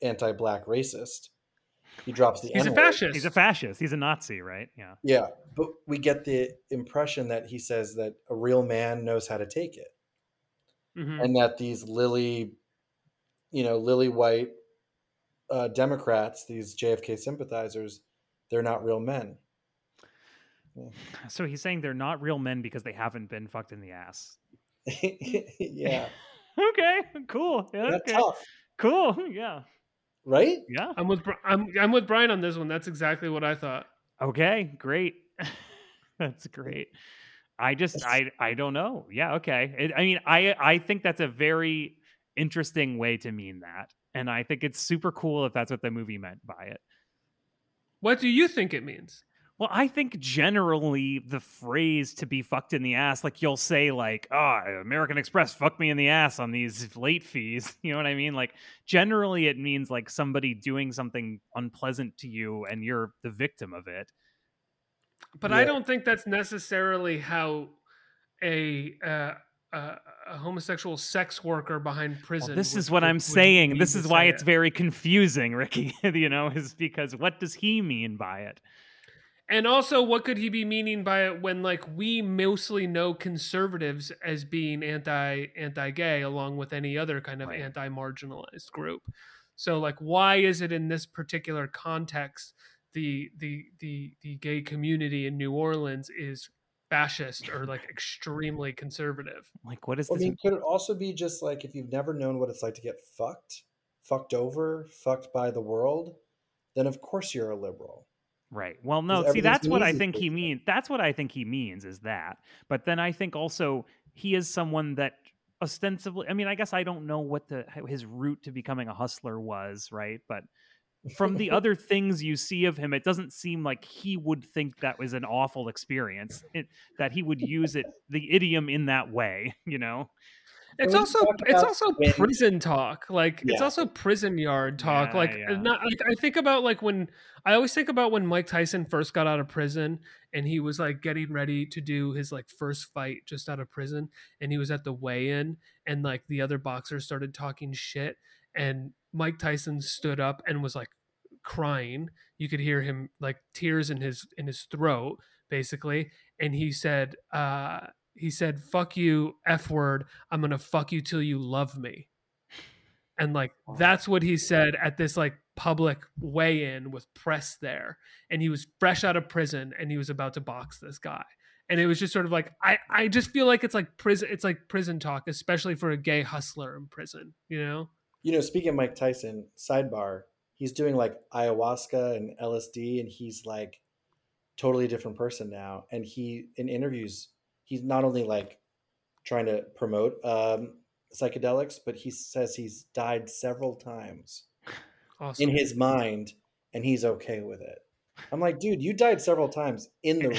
anti-black racist. He drops the He's N-word. a fascist. He's a fascist. He's a Nazi, right? Yeah. Yeah. But we get the impression that he says that a real man knows how to take it. Mm-hmm. And that these lily, you know, lily white uh, Democrats, these J F K sympathizers, they're not real men. So he's saying they're not real men because they haven't been fucked in the ass. Yeah. Okay. Cool. Yeah, that's okay. Tough. Cool. Yeah. Right? Yeah. I'm with I'm I'm with Brian on this one. That's exactly what I thought. Okay. Great. That's great. I just I I don't know. Yeah. Okay. It, I mean I I think that's a very interesting way to mean that, and I think it's super cool if that's what the movie meant by it. What do you think it means? Well, I think generally the phrase "to be fucked in the ass," like you'll say like, oh, American Express fucked me in the ass on these late fees. You know what I mean? Like generally it means like somebody doing something unpleasant to you and you're the victim of it. But yeah. I don't think that's necessarily how a... Uh... Uh, a homosexual sex worker behind prison. Well, this would, is what would, I'm saying. This is why it's it. very confusing, Ricky, you know, is because what does he mean by it? And also what could he be meaning by it when like we mostly know conservatives as being anti, anti-gay along with any other kind of right. anti-marginalized group. So like, why is it in this particular context, the, the, the, the gay community in New Orleans is fascist or like extremely conservative? Like what is this? I mean, could it also be just like if you've never known what it's like to get fucked, fucked over, fucked by the world, then of course you're a liberal. Right. Well, no, see, that's what I think he means. That's what I think he means is that. But then I think also he is someone that ostensibly, I mean, I guess I don't know what the his route to becoming a hustler was, right? But from the other things you see of him, it doesn't seem like he would think that was an awful experience, it, that he would use it, the idiom in that way, you know? It's also it's also prison talk, like yeah. it's also prison yard talk. Yeah, like yeah. Not, I, I think about like when I always think about when Mike Tyson first got out of prison and he was like getting ready to do his like first fight just out of prison, and he was at the weigh-in and like the other boxers started talking shit, and Mike Tyson stood up and was like crying. You could hear him like tears in his in his throat basically, and he said. uh He said, "Fuck you, F word. I'm going to fuck you till you love me." And like, that's what he said at this like public weigh-in with press there. And he was fresh out of prison and he was about to box this guy. And it was just sort of like, I, I just feel like it's like prison. It's like prison talk, especially for a gay hustler in prison, you know? You know, speaking of Mike Tyson, sidebar, he's doing like ayahuasca and L S D, and he's like totally different person now. And he, in interviews, he's not only like trying to promote um, psychedelics, but he says he's died several times awesome. in his mind, and he's okay with it. I'm like, dude, you died several times in the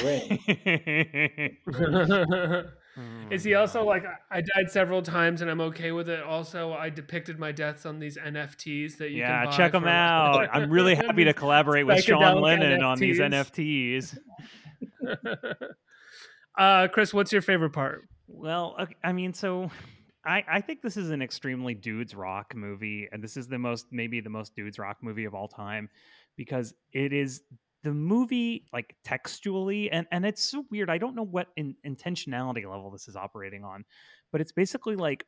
ring. Is he also like, I died several times and I'm okay with it? Also, I depicted my deaths on these N F Ts that you yeah, can buy. Yeah, check them out. I'm really happy to collaborate with Sean Lennon N F Ts. On these N F Ts. Uh, Chris, what's your favorite part? Well, I mean, so I, I think this is an extremely dudes rock movie, and this is the most, maybe the most dudes rock movie of all time, because it is the movie like textually, and, and it's so weird. I don't know what in, intentionality level this is operating on, but it's basically like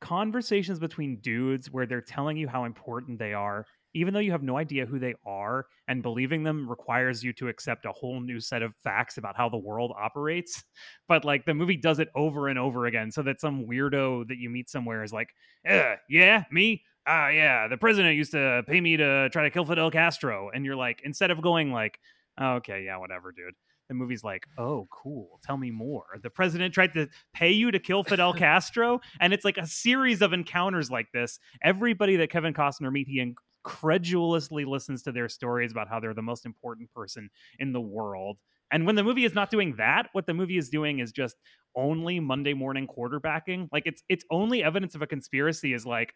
conversations between dudes where they're telling you how important they are, even though you have no idea who they are, and believing them requires you to accept a whole new set of facts about how the world operates. But like the movie does it over and over again, so that some weirdo that you meet somewhere is like, eh, yeah, me? Ah, uh, yeah, the president used to pay me to try to kill Fidel Castro. And you're like, instead of going like, oh, okay, yeah, whatever, dude. The movie's like, oh, cool, tell me more. The president tried to pay you to kill Fidel Castro? And it's like a series of encounters like this. Everybody that Kevin Costner meets, he in- credulously listens to their stories about how they're the most important person in the world. And when the movie is not doing that, what the movie is doing is just only Monday morning quarterbacking. Like it's it's only evidence of a conspiracy is like,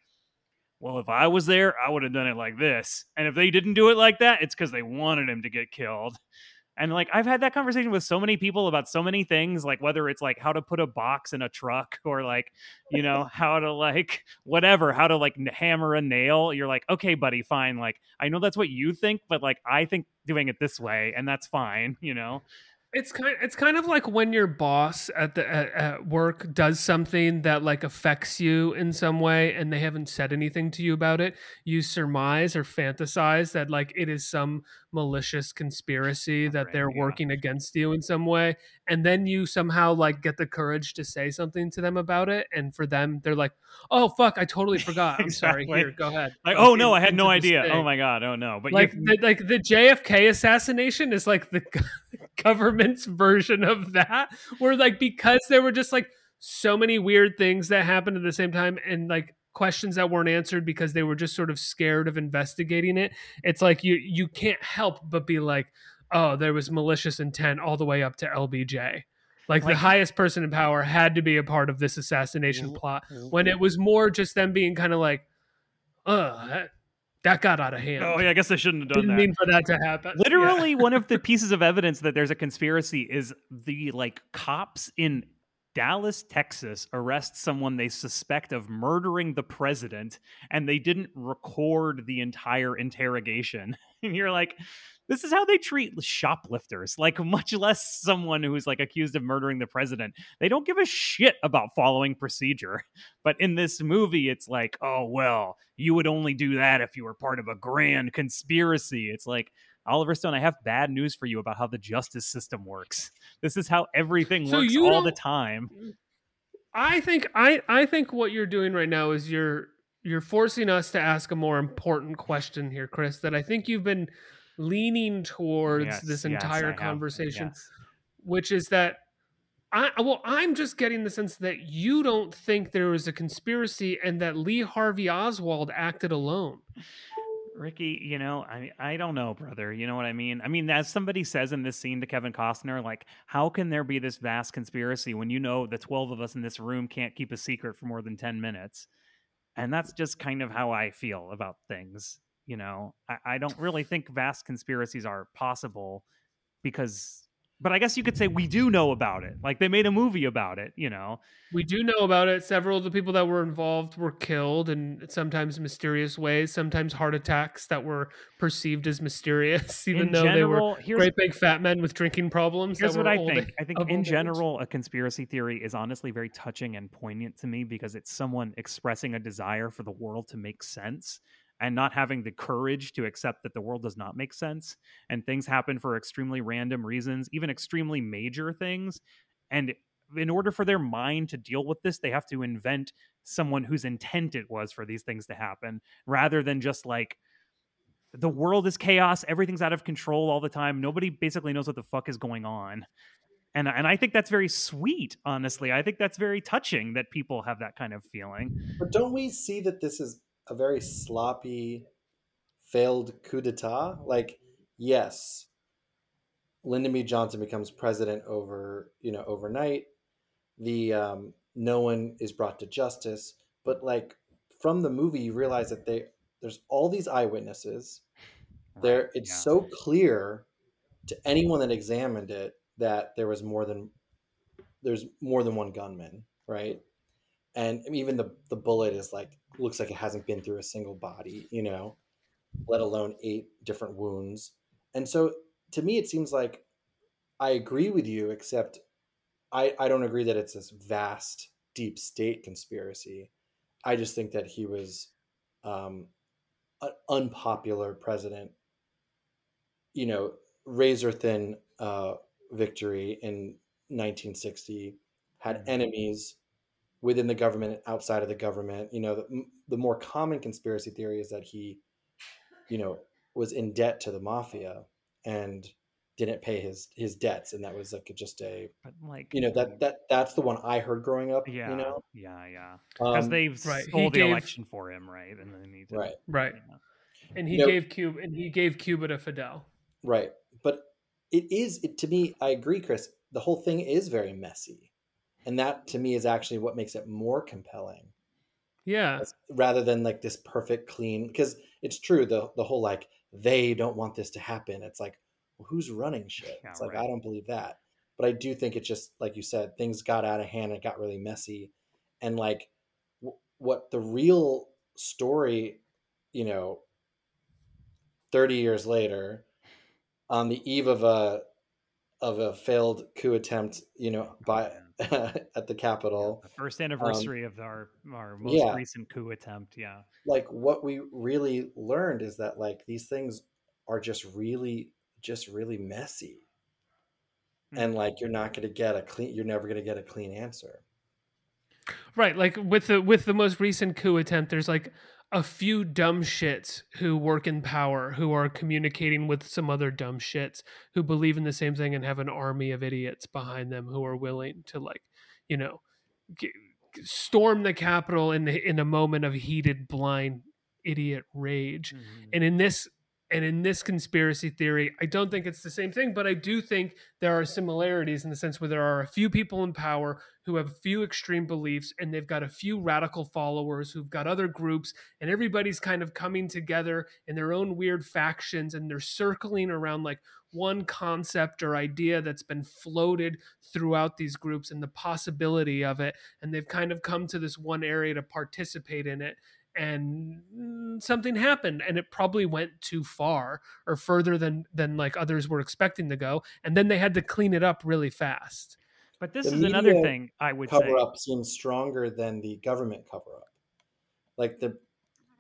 well, if I was there, I would have done it like this. And if they didn't do it like that, it's because they wanted him to get killed. And like, I've had that conversation with so many people about so many things, like whether it's like how to put a box in a truck, or like, you know, how to like, whatever, how to like hammer a nail. You're like, okay, buddy, fine. Like, I know that's what you think, but like, I think doing it this way, and that's fine. You know, it's kind it's kind of like when your boss at the at, at work does something that like affects you in some way, and they haven't said anything to you about it. You surmise or fantasize that like it is some malicious conspiracy that right, they're yeah. working against you in some way, and then you somehow like get the courage to say something to them about it, and for them they're like, oh fuck, I totally forgot, I'm exactly. sorry, here, go ahead, like, oh no, I had no idea thing. Oh my god, oh no. But like the, like the J F K assassination is like the government's version of that, where like because there were just like so many weird things that happened at the same time, and like questions that weren't answered because they were just sort of scared of investigating it. It's like you you can't help but be like, oh, there was malicious intent all the way up to L B J. Like, like the highest person in power had to be a part of this assassination plot, when it was more just them being kind of like, ugh, that, that got out of hand. Oh yeah, I guess they shouldn't have done Didn't that. Didn't mean for that to happen. Literally, yeah. One of the pieces of evidence that there's a conspiracy is the like cops in Dallas, Texas arrests someone they suspect of murdering the president, and they didn't record the entire interrogation. And you're like, this is how they treat shoplifters, like much less someone who's like accused of murdering the president. They don't give a shit about following procedure. But in this movie, it's like, oh, well, you would only do that if you were part of a grand conspiracy. It's like, Oliver Stone, I have bad news for you about how the justice system works. This is how everything so works all the time. I think I, I think what you're doing right now is you're you're forcing us to ask a more important question here, Chris, that I think you've been leaning towards yes, this entire yes, conversation, yes. which is that I, well, I'm just getting the sense that you don't think there was a conspiracy and that Lee Harvey Oswald acted alone. Ricky, you know, I I don't know, brother. You know what I mean? I mean, as somebody says in this scene to Kevin Costner, like, how can there be this vast conspiracy when you know the twelve of us in this room can't keep a secret for more than ten minutes? And that's just kind of how I feel about things. You know, I, I don't really think vast conspiracies are possible because... But I guess you could say we do know about it. Like, they made a movie about it, you know. We do know about it. Several of the people that were involved were killed in sometimes mysterious ways, sometimes heart attacks that were perceived as mysterious, even in though general, they were great big fat men with drinking problems. Here's what I think. I think in general, a conspiracy theory is honestly very touching and poignant to me because it's someone expressing a desire for the world to make sense and not having the courage to accept that the world does not make sense and things happen for extremely random reasons, even extremely major things. And in order for their mind to deal with this, they have to invent someone whose intent it was for these things to happen rather than just like, the world is chaos, everything's out of control all the time. Nobody basically knows what the fuck is going on. And, and I think that's very sweet, honestly. I think that's very touching that people have that kind of feeling. But don't we see that this is a very sloppy, failed coup d'etat? Like, yes, Lyndon B. Johnson becomes president over, you know, overnight. The um, no one is brought to justice. But like from the movie, you realize that they there's all these eyewitnesses. There, it's yeah. so clear to anyone that examined it that there was more than there's more than one gunman, right? And even the, the bullet is like, looks like it hasn't been through a single body, you know, let alone eight different wounds. And so to me, it seems like I agree with you, except I, I don't agree that it's this vast deep state conspiracy. I just think that he was um, an unpopular president, you know, razor thin uh, victory in nineteen sixty, had enemies within the government and outside of the government. You know, the, the more common conspiracy theory is that he, you know, was in debt to the mafia and didn't pay his, his debts. And that was like just a, like, you know, that, that, that's the one I heard growing up, yeah, you know? Yeah. Yeah. Because um, they've right. stole he the gave, election for him. Right. And then he did, right. Right. You know. And he you know, gave Cuba and he gave Cuba to Fidel. Right. But it is, it, to me, I agree, Chris, the whole thing is very messy. And that, to me, is actually what makes it more compelling. Yeah. Rather than like this perfect, clean, because it's true, the the whole like, they don't want this to happen. It's like, well, who's running shit? Yeah, it's like, right. I don't believe that. But I do think it's just, like you said, things got out of hand. It got really messy. And like w- what the real story, you know, thirty years later, on the eve of a, of a failed coup attempt, you know, by... at the Capitol. Yeah, the first anniversary um, of our, our most yeah. recent coup attempt. Yeah. Like what we really learned is that like these things are just really, just really messy. Mm-hmm. And like, you're not going to get a clean, you're never going to get a clean answer. Right. Like with the, with the most recent coup attempt, there's like a few dumb shits who work in power, who are communicating with some other dumb shits who believe in the same thing and have an army of idiots behind them who are willing to like, you know, g- storm the Capitol in the, in a moment of heated, blind idiot rage. Mm-hmm. And in this, and in this conspiracy theory, I don't think it's the same thing, but I do think there are similarities in the sense where there are a few people in power who have a few extreme beliefs and they've got a few radical followers who've got other groups and everybody's kind of coming together in their own weird factions and they're circling around like one concept or idea that's been floated throughout these groups and the possibility of it. And they've kind of come to this one area to participate in it. And something happened and it probably went too far or further than, than like others were expecting to go. And then they had to clean it up really fast. But this the is another thing I would cover say. Cover up seems stronger than the government cover up. Like the,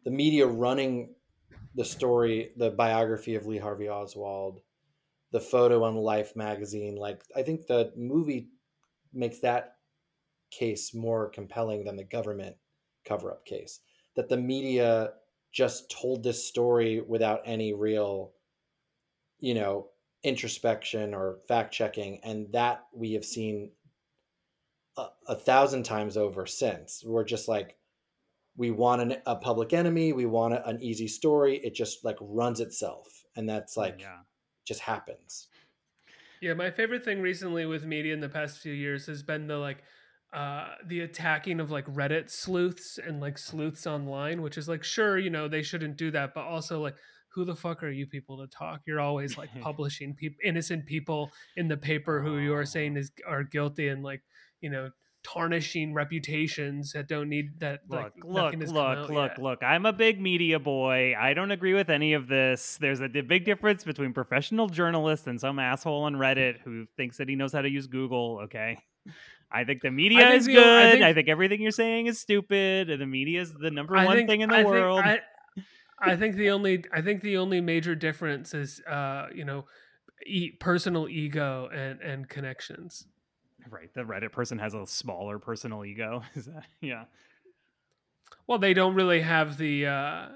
the media running the story, the biography of Lee Harvey Oswald, the photo on Life magazine. Like I think the movie makes that case more compelling than the government cover up case. that the media just told this story without any real, you know, introspection or fact checking. And that we have seen a, a thousand times over since. We're just like, we want an, a public enemy. We want a, an easy story. It just like runs itself. And that's like, yeah. just happens. Yeah. My favorite thing recently with media in the past few years has been the like, uh, the attacking of like Reddit sleuths and like sleuths online, which is like, sure, you know, they shouldn't do that, but also like, who the fuck are you people to talk? You're always like publishing pe- innocent people in the paper who you are saying is are guilty and like, you know, tarnishing reputations that don't need that. Look, like, look, look, look, yet. look. I'm a big media boy. I don't agree with any of this. There's a big difference between professional journalists and some asshole on Reddit who thinks that he knows how to use Google. Okay. I think the media think is the, good. I think, I think everything you're saying is stupid. And the media is the number I one think, thing in the I world. Think, I, I think the only I think the only major difference is uh, you know, e- personal ego and, and connections. Right, the Reddit person has a smaller personal ego. Is that, yeah. Well, they don't really have the uh,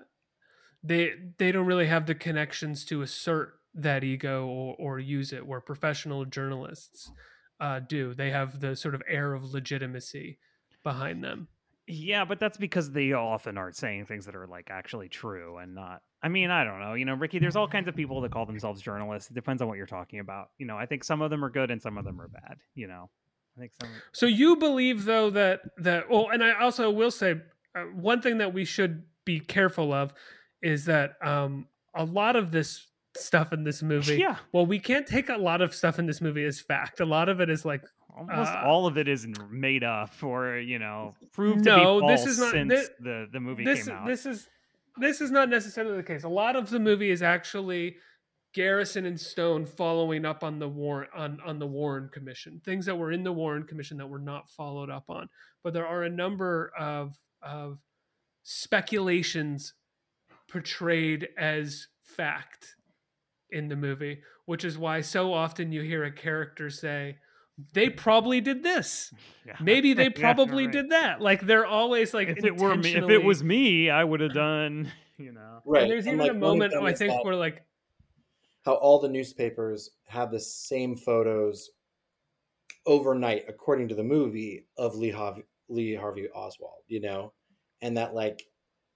they they don't really have the connections to assert that ego or, or use it, where professional journalists uh, do. They have the sort of air of legitimacy behind them. Yeah, but that's because they often aren't saying things that are like actually true and not. I mean, I don't know. You know, Ricky, there's all kinds of people that call themselves journalists. It depends on what you're talking about. You know, I think some of them are good and some of them are bad. You know, I think some. So you believe though that that. Well, and I also will say uh, one thing that we should be careful of is that um, a lot of this stuff in this movie. Yeah. Well, we can't take a lot of stuff in this movie as fact. A lot of it is like. Almost uh, all of it is made up or, you know, proved no, to be false this is not, since this, the, the movie this, came out. This is this is not necessarily the case. A lot of the movie is actually Garrison and Stone following up on the Warren on, on the Warren Commission, things that were in the Warren Commission that were not followed up on. But there are a number of of speculations portrayed as fact in the movie, which is why so often you hear a character say, they probably did this. Yeah. Maybe they probably yeah, right. did that. Like they're always like, if it were me, if it was me, I would have done, you know, right. And there's even and like, a moment oh, I think where like how all the newspapers have the same photos overnight, according to the movie, of Lee Harvey, Lee Harvey Oswald, you know, and that like,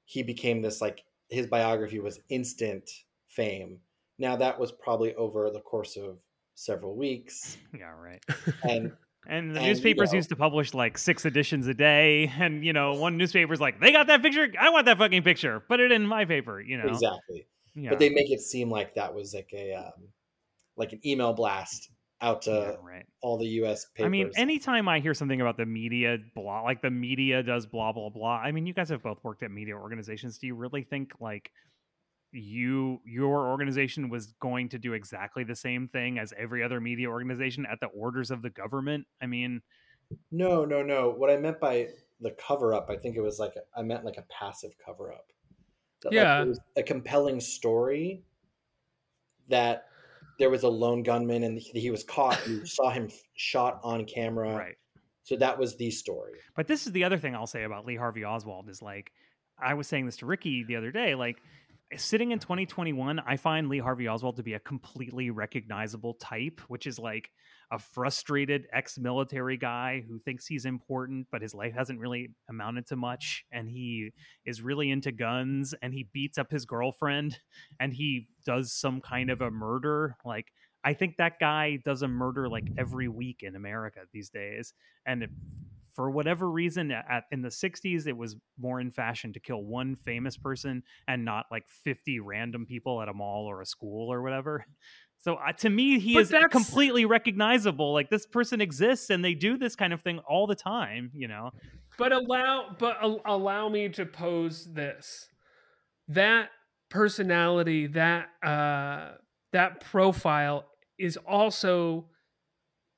he became this, like his biography was instant fame. Now that was probably over the course of several weeks. Yeah, right. And and the and, newspapers you know, used to publish like six editions a day. And, you know, one newspaper's like, they got that picture. I want that fucking picture. Put it in my paper, you know. Exactly. Yeah. But they make it seem like that was like a, um, like an email blast out to yeah, right. all the U S papers. I mean, anytime I hear something about the media, blah, like the media does blah, blah, blah. I mean, you guys have both worked at media organizations. Do you really think like, you your organization was going to do exactly the same thing as every other media organization at the orders of the government? I mean, no, no, no. What I meant by the cover up, I think it was like a, I meant like a passive cover up. Yeah, like it was a compelling story that there was a lone gunman and he was caught. You saw him shot on camera, right? So that was the story. But this is the other thing I'll say about Lee Harvey Oswald is like I was saying this to Ricky the other day, like. Sitting in twenty twenty-one, I find Lee Harvey Oswald to be a completely recognizable type, which is like a frustrated ex-military guy who thinks he's important, but his life hasn't really amounted to much. And he is really into guns and he beats up his girlfriend and he does some kind of a murder. Like, I think that guy does a murder like every week in America these days. And if, for whatever reason, at, in the sixties, it was more in fashion to kill one famous person and not like fifty random people at a mall or a school or whatever. So uh, to me, he but is that's... completely recognizable. Like this person exists and they do this kind of thing all the time, you know. But allow, but uh, allow me to pose this: that personality, that uh, that profile is also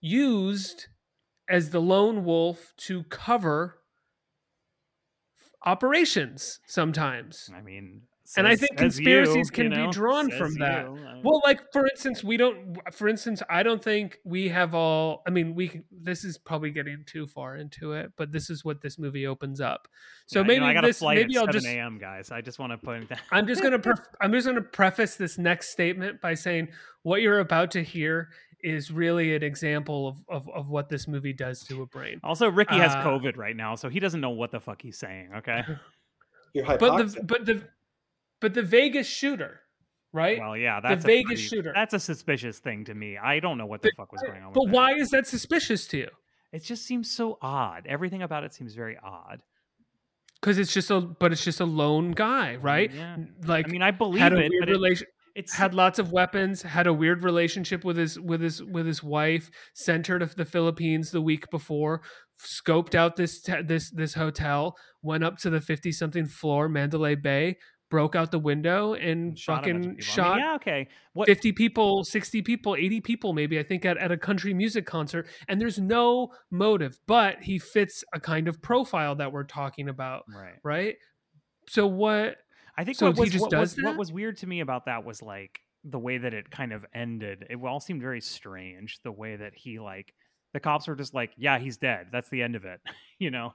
used as the lone wolf to cover operations sometimes. I mean, and I think conspiracies you, can you know, be drawn from that. You, um, well, like for instance, we don't. For instance, I don't think we have all. I mean, we. This is probably getting too far into it, but this is what this movie opens up. So yeah, maybe you know, I got this, a flight maybe at I'll seven just. a m guys. I just want to point that. I'm just gonna. Pref- I'm just gonna preface this next statement by saying what you're about to hear is really an example of, of, of what this movie does to a brain. Also, Ricky has uh, COVID right now, so he doesn't know what the fuck he's saying. Okay. You're hypoxic. But the but the but the Vegas shooter, right? Well, yeah, that's the Vegas pretty, shooter. That's a suspicious thing to me. I don't know what the but, fuck was going on. But with why that. Is that suspicious to you? It just seems so odd. Everything about it seems very odd. Because it's just a but it's just a lone guy, right? Yeah. Like I mean, I believe had a it. Weird but it relation- It's, had lots of weapons, had a weird relationship with his with his with his wife, sent her to the Philippines the week before, scoped out this te- this this hotel, went up to the fifty-something floor, Mandalay Bay, broke out the window and shot fucking shot I mean, yeah, okay. What? fifty people, sixty people, eighty people maybe, I think, at, at a country music concert. And there's no motive, but he fits a kind of profile that we're talking about, right? Right? So what... I think so what, was, what, was, what was weird to me about that was like the way that it kind of ended. It all seemed very strange. The way that he like the cops were just like, yeah, he's dead. That's the end of it, you know.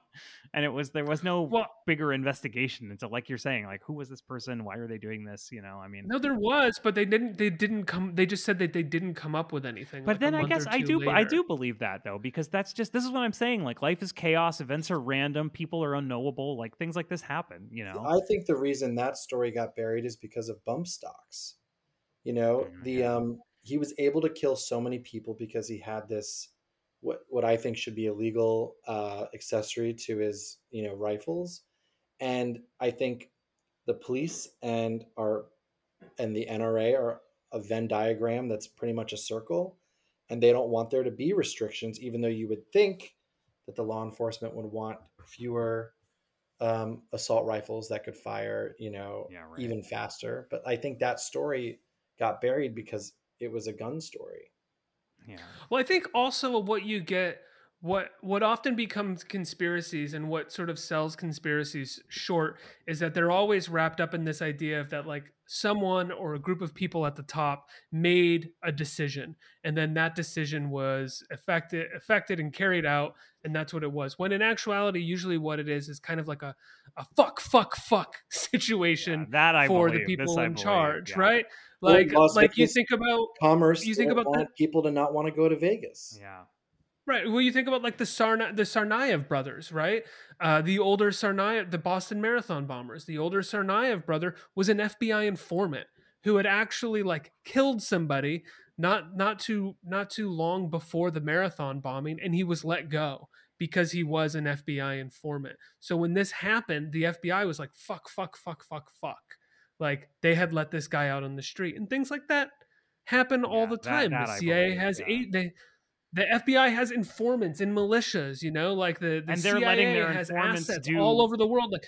And it was there was no well, bigger investigation into like you're saying, like who was this person? Why are they doing this? You know, I mean, no, there was, but they didn't. They didn't come. They just said that they didn't come up with anything. But like then I guess I do. Later. I do believe that though, because that's just this is what I'm saying. Like life is chaos. Events are random. People are unknowable. Like things like this happen. You know. I think the reason that story got buried is because of bump stocks. You know, mm-hmm. the um, he was able to kill so many people because he had this. What what I think should be a legal uh, accessory to his, you know, rifles, and I think the police and our and the N R A are a Venn diagram that's pretty much a circle, and they don't want there to be restrictions, even though you would think that the law enforcement would want fewer um, assault rifles that could fire, you know, yeah, right. even faster. But I think that story got buried because it was a gun story. Yeah. Well, I think also what you get, what what often becomes conspiracies and what sort of sells conspiracies short is that they're always wrapped up in this idea of that like someone or a group of people at the top made a decision and then that decision was affected, affected and carried out. And that's what it was. When in actuality, usually what it is, is kind of like a, a fuck, fuck, fuck situation yeah, that I for believe. the people this in charge, yeah. right? Like, like you think about commerce, you think about that. People to not want to go to Vegas. Yeah. Right. Well, you think about like the Sarna, the Tsarnaev brothers, right? Uh, the older Tsarnaev, the Boston Marathon bombers, the older Tsarnaev brother was an F B I informant who had actually like killed somebody not, not too, not too long before the marathon bombing. And he was let go because he was an F B I informant. So when this happened, the F B I was like, fuck, fuck, fuck, fuck, fuck. Like they had let this guy out on the street and things like that happen yeah, all the time. That, that the C I A believe, has yeah. eight, they, the F B I has informants in militias, you know, like the, the and they're C I A letting their has informants assets do, all over the world. Like,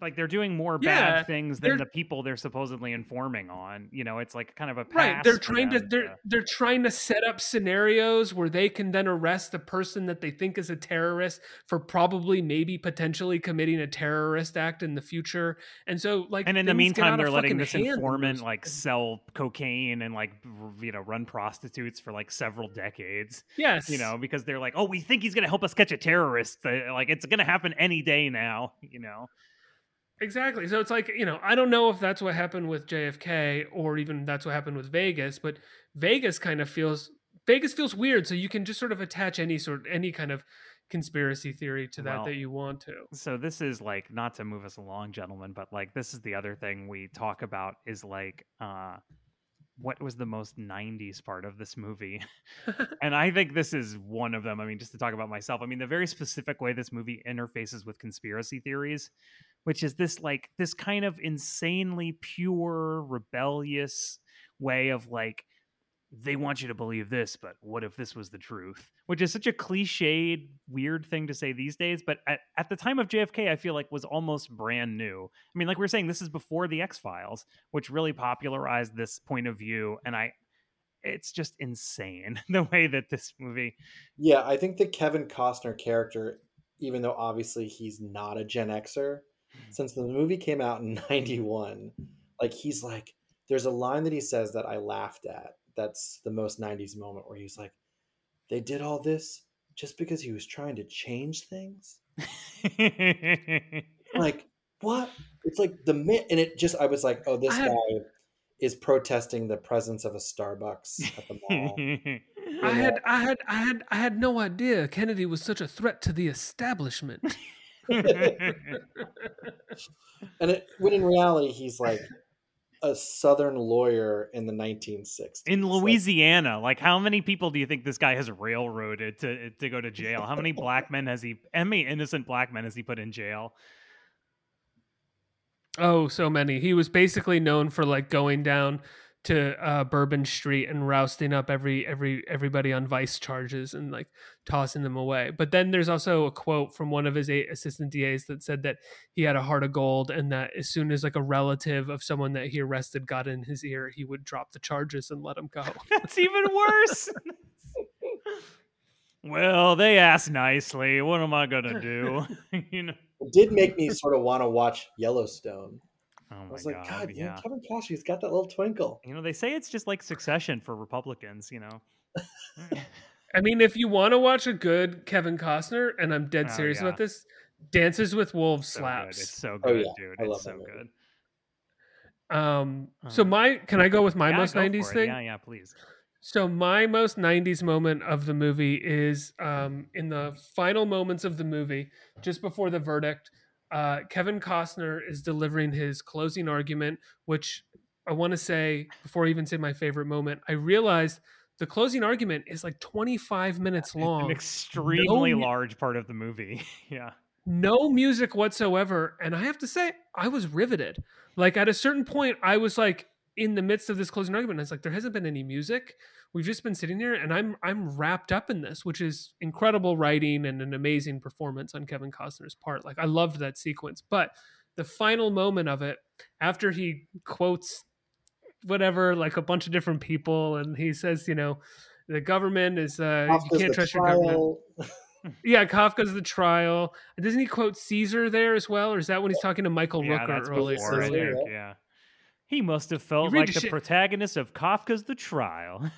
like they're doing more yeah, bad things than the people they're supposedly informing on. You know, it's like kind of a pass right. They're trying to they're to... they're trying to set up scenarios where they can then arrest the person that they think is a terrorist for probably maybe potentially committing a terrorist act in the future. And so like and in the meantime, they're letting this informant like sell cocaine and like you know run prostitutes for like several decades. Yes, you know because they're like, oh, we think he's going to help us catch a terrorist. Like it's going to happen any day now. You know. Exactly. So it's like, you know, I don't know if that's what happened with J F K or even that's what happened with Vegas, but Vegas kind of feels, Vegas feels weird. So you can just sort of attach any sort, any kind of conspiracy theory to that well, that you want to. So this is like, not to move us along, gentlemen, but like, this is the other thing we talk about is like, uh, what was the most nineties part of this movie? And I think this is one of them. I mean, just to talk about myself, I mean, the very specific way this movie interfaces with conspiracy theories, which is this like this kind of insanely pure, rebellious way of like, they want you to believe this, but what if this was the truth? Which is such a cliched, weird thing to say these days. But at, at the time of J F K, I feel like was almost brand new. I mean, like we were saying, this is before the X-Files, which really popularized this point of view. And I, it's just insane the way that this movie. Yeah, I think the Kevin Costner character, even though obviously he's not a Gen Xer, since the movie came out in ninety-one, like he's like, there's a line that he says that I laughed at. That's the most nineties moment where he's like, they did all this just because he was trying to change things. Like, what? It's like the myth. And it just, I was like, oh, this I, guy is protesting the presence of a Starbucks at the mall. I had, know? I had, I had, I had no idea Kennedy was such a threat to the establishment. And it, when in reality, he's like a Southern lawyer in the nineteen sixties in Louisiana. Like, like, how many people do you think this guy has railroaded to to go to jail? How many black men has he? How many innocent black men has he put in jail? Oh, so many. He was basically known for like going down to uh, Bourbon Street and rousting up every every everybody on vice charges and like tossing them away. But then there's also a quote from one of his eight assistant D As that said that he had a heart of gold, and that as soon as like a relative of someone that he arrested got in his ear, he would drop the charges and let him go. That's even worse. Well, they asked nicely. What am I gonna do? You know, it did make me sort of want to watch Yellowstone. Oh my I was like, God, God yeah. Man, Kevin Costner's got that little twinkle. You know, they say it's just like Succession for Republicans, you know. I mean, if you want to watch a good Kevin Costner, and I'm dead oh, serious yeah. about this, Dances with Wolves so slaps. Good. It's so good, oh, yeah. dude. I it's love so good. Um, oh. So my, can I go with my yeah, most nineties thing? Yeah, yeah, please. So my most nineties moment of the movie is um, in the final moments of the movie, just before the verdict. Uh, Kevin Costner is delivering his closing argument, which I want to say, before I even say my favorite moment, I realized the closing argument is like twenty-five minutes long. An extremely no, large part of the movie. Yeah. No music whatsoever. And I have to say, I was riveted. Like, at a certain point, I was like in the midst of this closing argument, and I was like, there hasn't been any music. We've just been sitting here, and I'm I'm wrapped up in this, which is incredible writing and an amazing performance on Kevin Costner's part. Like, I loved that sequence. But the final moment of it, after he quotes whatever, like a bunch of different people, and he says, you know, the government is uh, you can't trust your government. Yeah, Kafka's The Trial. Doesn't he quote Caesar there as well, or is that when he's talking to Michael yeah, Rooker? That's early before, I think, yeah, he must have felt like the sh- protagonist of Kafka's The Trial.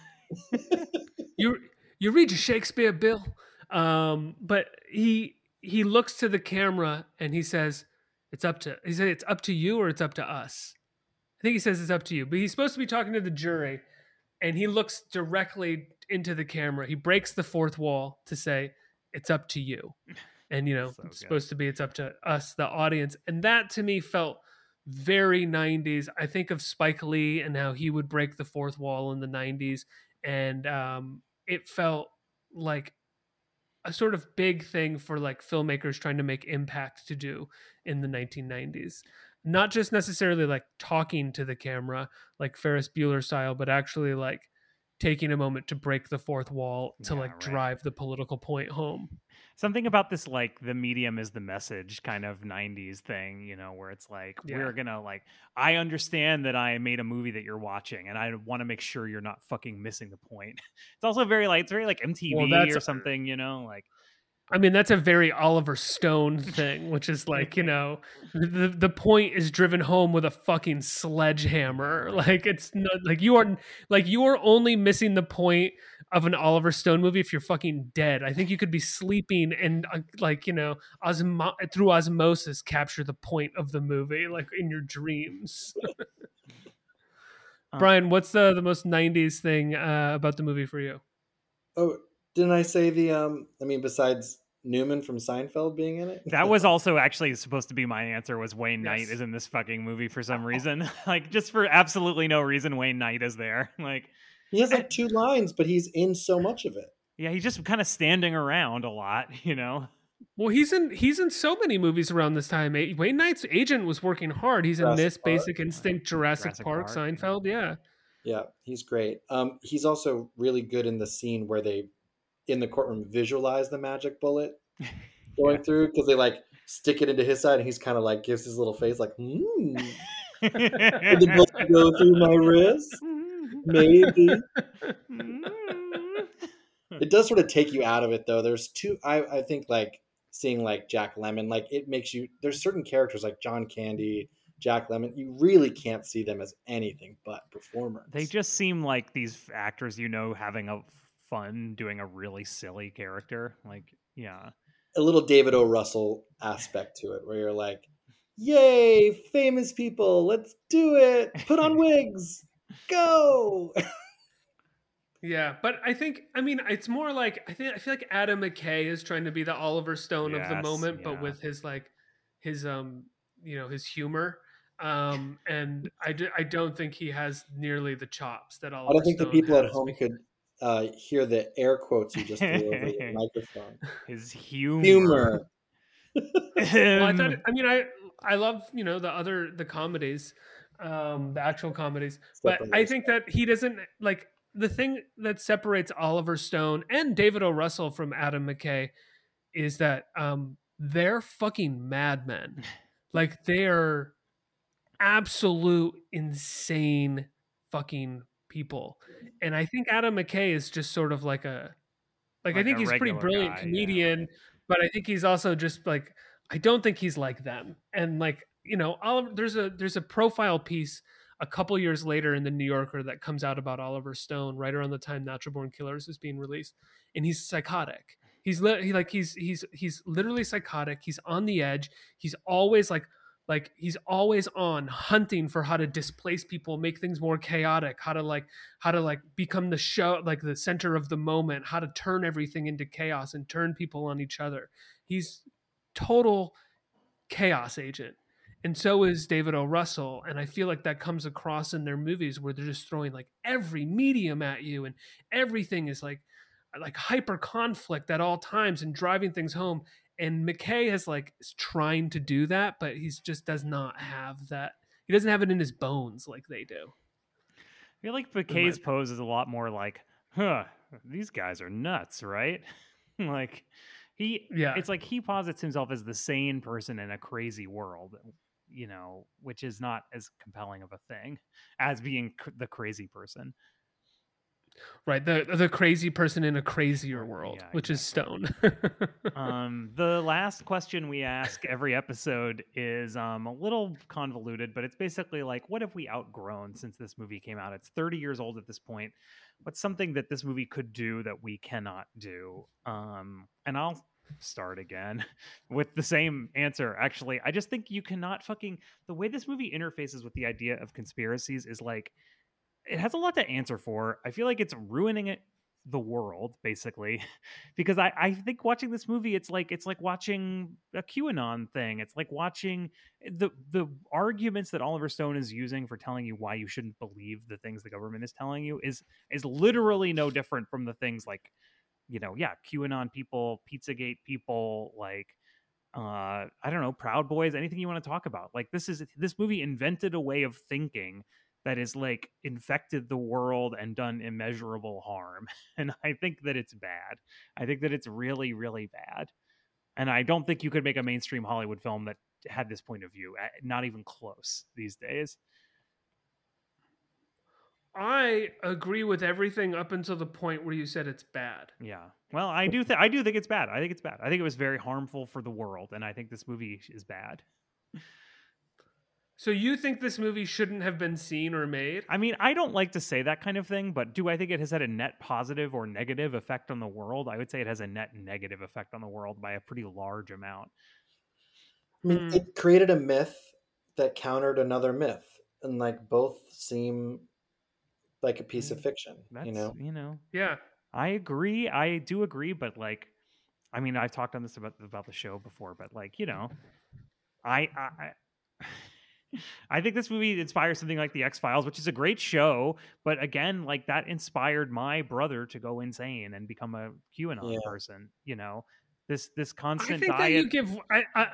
you you read your Shakespeare, Bill. Um, but he he looks to the camera and he says, "It's up to." He said, "It's up to you, or it's up to us." I think he says it's up to you, but he's supposed to be talking to the jury, and he looks directly into the camera. He breaks the fourth wall to say, "It's up to you," and you know so it's supposed to be it's up to us, the audience, and that to me felt very nineties. I think of Spike Lee and how he would break the fourth wall in the nineties. And um, it felt like a sort of big thing for like filmmakers trying to make impact to do in the nineteen nineties. Not just necessarily like talking to the camera, like Ferris Bueller style, but actually like taking a moment to break the fourth wall to yeah, like right. drive the political point home. Something about this, like the medium is the message kind of nineties thing, you know, where it's like, yeah. we're going to like, I understand that I made a movie that you're watching and I want to make sure you're not fucking missing the point. It's also very like, it's very like M T V well, or something, you know, like. I mean, that's a very Oliver Stone thing, which is like, you know, the the point is driven home with a fucking sledgehammer. Like, it's not like you are like you are only missing the point of an Oliver Stone movie if you're fucking dead. I think you could be sleeping and uh, like, you know, osmo- through osmosis capture the point of the movie, like in your dreams. um, Brian, what's the, the most nineties thing uh, about the movie for you? Oh, didn't I say the, um, I mean, besides Newman from Seinfeld being in it? That was also actually supposed to be my answer was Wayne Knight yes. is in this fucking movie for some reason. Like, just for absolutely no reason, Wayne Knight is there. Like, he has like I, two lines, but he's in so much of it. Yeah, he's just kind of standing around a lot, you know? Well, he's in he's in so many movies around this time. Wayne Knight's agent was working hard. He's Jurassic in this, Park. Basic Instinct, Jurassic, Jurassic Park, Park, Seinfeld, yeah. yeah. Yeah, he's great. Um, he's also really good in the scene where they in the courtroom visualize the magic bullet going yeah. through, because they like stick it into his side and he's kind of like gives his little face like hmm did the bullet go through my wrist? Maybe. It does sort of take you out of it though. There's two I, I think like seeing like Jack Lemmon, like it makes you, there's certain characters like John Candy Jack Lemmon, you really can't see them as anything but performers. They just seem like these actors, you know, having a fun doing a really silly character. Like, yeah. A little David O. Russell aspect to it where you're like, yay, famous people, let's do it. Put on wigs. Go. Yeah, but I think, I mean, it's more like, I think I feel like Adam McKay is trying to be the Oliver Stone yes, of the moment, yeah. but with his like, his, um, you know, his humor. Um, and I, do, I don't think he has nearly the chops that Oliver Stone I don't think Stone the people at home could uh, hear the air quotes you just threw over your microphone. His humor. Humor. Well, I thought, I mean, I, I love, you know, the other, the comedies, um, the actual comedies, Step but I think that he doesn't like, the thing that separates Oliver Stone and David O. Russell from Adam McKay is that um, they're fucking madmen. Like, they are absolute insane fucking people. And I think Adam McKay is just sort of like a, like, like I think he's a pretty brilliant guy, comedian, yeah. but I think he's also just like, I don't think he's like them. And like, you know, Oliver, there's a, there's a profile piece a couple years later in the New Yorker that comes out about Oliver Stone right around the time Natural Born Killers is being released. And he's psychotic. He's li- he, like, he's, he's, he's literally psychotic. He's on the edge. He's always like, like he's always on hunting for how to displace people, make things more chaotic, how to like, how to like become the show, like the center of the moment, how to turn everything into chaos and turn people on each other. He's total chaos agent. And so is David O. Russell. And I feel like that comes across in their movies where they're just throwing like every medium at you and everything is like, like hyper conflict at all times and driving things home. And McKay is like is trying to do that, but he just does not have that. He doesn't have it in his bones like they do. I feel like McKay's pose is a lot more like, huh, these guys are nuts, right? Like he, yeah. It's like he posits himself as the sane person in a crazy world, you know, which is not as compelling of a thing as being cr- the crazy person. Right, the the crazy person in a crazier world, yeah, which exactly. is Stone. um, the last question we ask every episode is um, a little convoluted, but it's basically like, what have we outgrown since this movie came out? It's thirty years old at this point. What's something that this movie could do that we cannot do? Um, and I'll start again with the same answer, actually. I just think you cannot fucking... The way this movie interfaces with the idea of conspiracies is like... It has a lot to answer for. I feel like it's ruining it, the world, basically, because I, I think watching this movie, it's like it's like watching a QAnon thing. It's like watching the the arguments that Oliver Stone is using for telling you why you shouldn't believe the things the government is telling you is is literally no different from the things like, you know, yeah, QAnon people, Pizzagate people, like. Uh, I don't know, Proud Boys, anything you want to talk about. Like this is this movie invented a way of thinking that is like infected the world and done immeasurable harm. And I think that it's bad. I think that it's really, really bad. And I don't think you could make a mainstream Hollywood film that had this point of view, not even close these days. I agree with everything up until the point where you said it's bad. Yeah. Well, I do think, I do think it's bad. I think it's bad. I think it was very harmful for the world. And I think this movie is bad. So you think this movie shouldn't have been seen or made? I mean, I don't like to say that kind of thing, but do I think it has had a net positive or negative effect on the world? I would say it has a net negative effect on the world by a pretty large amount. I mean, mm. It created a myth that countered another myth, and like both seem like a piece mm. of fiction. That's, you know, you know, yeah, I agree. I do agree, but like, I mean, I've talked on this about about the show before, but like, you know, I. I, I I think this movie inspires something like The X-Files, which is a great show, but again, like that inspired my brother to go insane and become a QAnon yeah. person. You know, this this constant. I think diet... that you give. I, I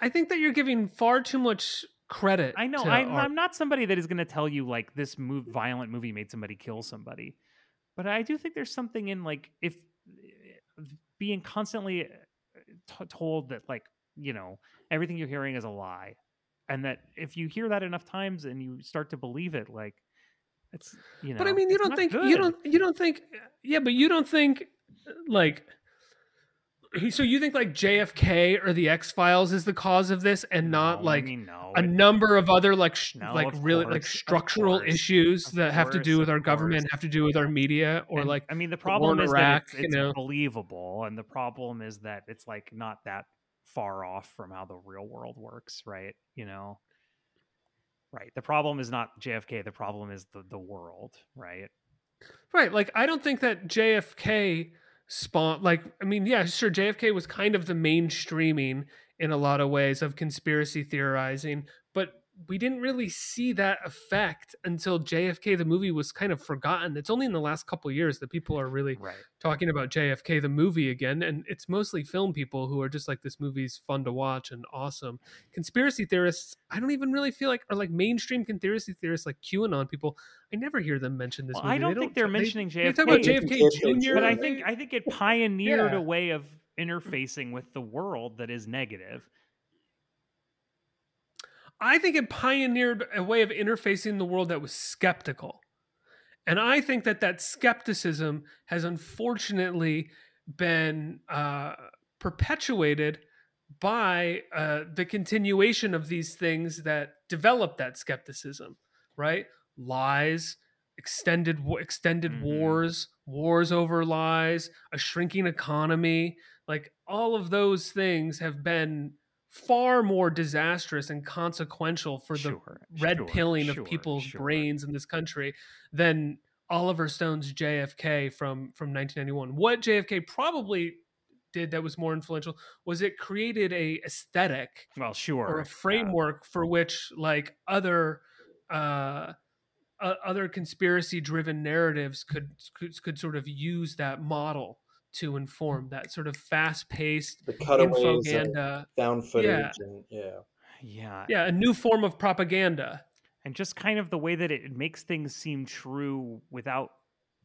I think that you're giving far too much credit. I know. To I'm, our... I'm not somebody that is going to tell you like this move, violent movie made somebody kill somebody, but I do think there's something in like if being constantly t- told that like you know everything you're hearing is a lie. And that if you hear that enough times and you start to believe it, like it's, you know, but I mean, you don't think, good. you don't, you don't think, yeah, but you don't think like So you think like J F K or the X-Files is the cause of this, and not no, like I mean, no, a number of other like sh- no, like really course, like structural issues that course, have to do with our government, have to do with our media, or and, like I mean the problem the is Iraq, that it's, it's you know? believable, and the problem is that it's like not that far off from how the real world works, right? You know, right? The problem is not J F K. The problem is the the world, right? Right. Like I don't think that J F K. Spawn, like, I mean, yeah, sure, J F K was kind of the mainstreaming in a lot of ways of conspiracy theorizing, but we didn't really see that effect until J F K, the movie, was kind of forgotten. It's only in the last couple of years that people are really right. talking about J F K, the movie, again, and it's mostly film people who are just like, this movie's fun to watch and awesome. Conspiracy theorists, I don't even really feel like, are like mainstream conspiracy theorists, like QAnon people. I never hear them mention this well, movie. I don't they think don't, they're they, mentioning J F K. They talk about J F K Junior But I think I think it pioneered yeah. a way of interfacing with the world that is negative. I think it pioneered a way of interfacing the world that was skeptical. And I think that that skepticism has unfortunately been uh, perpetuated by uh, the continuation of these things that develop that skepticism, right? Lies, extended extended mm-hmm. wars, wars over lies, a shrinking economy, like all of those things have been far more disastrous and consequential for the sure, red sure, pilling sure, of people's sure. brains in this country than Oliver Stone's J F K from, from nineteen ninety-one. What J F K probably did that was more influential was it created a aesthetic well, sure. or a framework yeah. for which like other uh, uh, other conspiracy-driven narratives could, could could sort of use that model to inform that sort of fast-paced the cutaways infoganda, and found footage, yeah. and yeah, yeah, yeah, a new form of propaganda, and just kind of the way that it makes things seem true without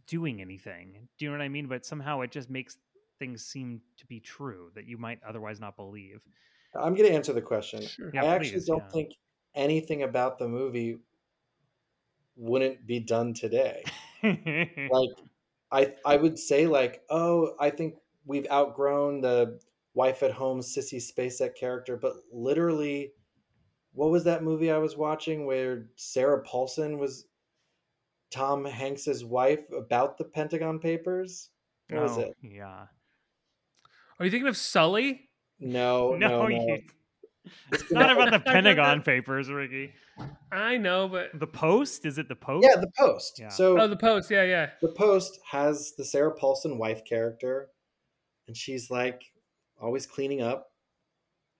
doing anything. Do you know what I mean? But somehow it just makes things seem to be true that you might otherwise not believe. I'm going to answer the question. Sure. Yeah, I actually please, don't yeah. think anything about the movie wouldn't be done today. like. I I would say like, oh, I think we've outgrown the wife at home Sissy Spacek character, but literally, what was that movie I was watching where Sarah Paulson was Tom Hanks's wife about the Pentagon Papers? What oh, was it? Yeah. Are you thinking of Sully? No, no, no. no. You... It's not about the Pentagon Papers, Ricky. I know, but The Post? Is it The Post? Yeah, The Post. Yeah. So Oh, The Post, yeah, yeah. The Post has the Sarah Paulson wife character, and she's like always cleaning up,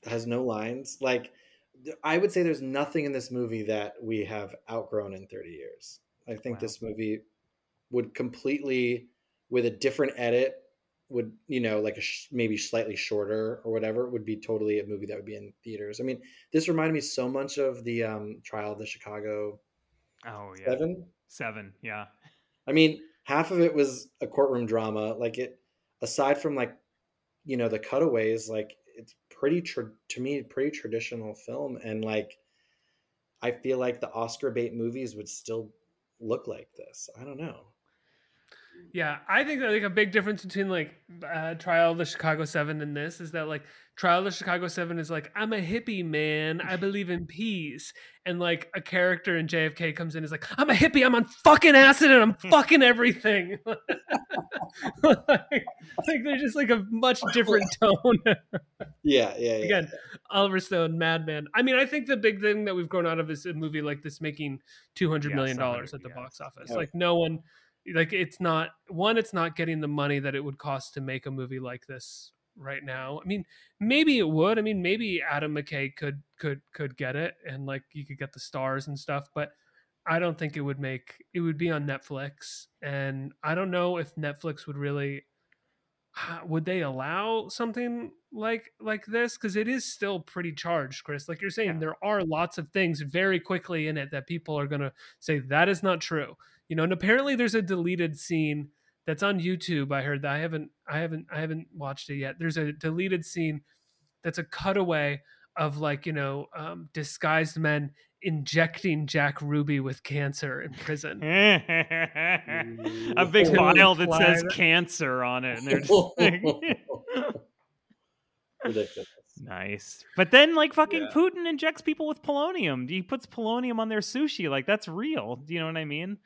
has no lines. Like I would say there's nothing in this movie that we have outgrown in thirty years. I think wow. this movie would completely, with a different edit, would, you know, like a sh- maybe slightly shorter or whatever, would be totally a movie that would be in theaters. I mean, this reminded me so much of the um, Trial of the Chicago oh, yeah. Seven. Seven, yeah. I mean, half of it was a courtroom drama. Like it, aside from like, you know, the cutaways, like it's pretty, tra- to me, pretty traditional film. And like, I feel like the Oscar bait movies would still look like this. I don't know. Yeah, I think that like a big difference between like uh, Trial of the Chicago Seven and this is that like Trial of the Chicago Seven is like, I'm a hippie man, I believe in peace, and like a character in J F K comes in and is like, I'm a hippie, I'm on fucking acid, and I'm fucking everything. like, like they're just like a much different tone. yeah, yeah, yeah. Again, Oliver Stone, madman. I mean, I think the big thing that we've grown out of is a movie like this making two hundred yeah, million dollars at the yeah. box office. Yeah. Like no one. Like it's not one, it's not getting the money that it would cost to make a movie like this right now. I mean, maybe it would. I mean, maybe Adam McKay could could could get it, and like you could get the stars and stuff. But I don't think it would make. It would be on Netflix, and I don't know if Netflix would really would they allow something like like this, because it is still pretty charged, Chris. Like you're saying, yeah. there are lots of things very quickly in it that people are gonna say that is not true. You know, and apparently there's a deleted scene that's on YouTube. I heard that I haven't, I haven't, I haven't watched it yet. There's a deleted scene that's a cutaway of like, you know, um, disguised men injecting Jack Ruby with cancer in prison. a big vial that says cancer on it, and they're just like, Ridiculous. Nice. But then, like, fucking yeah. Putin injects people with polonium. He puts polonium on their sushi. Like, that's real. Do you know what I mean?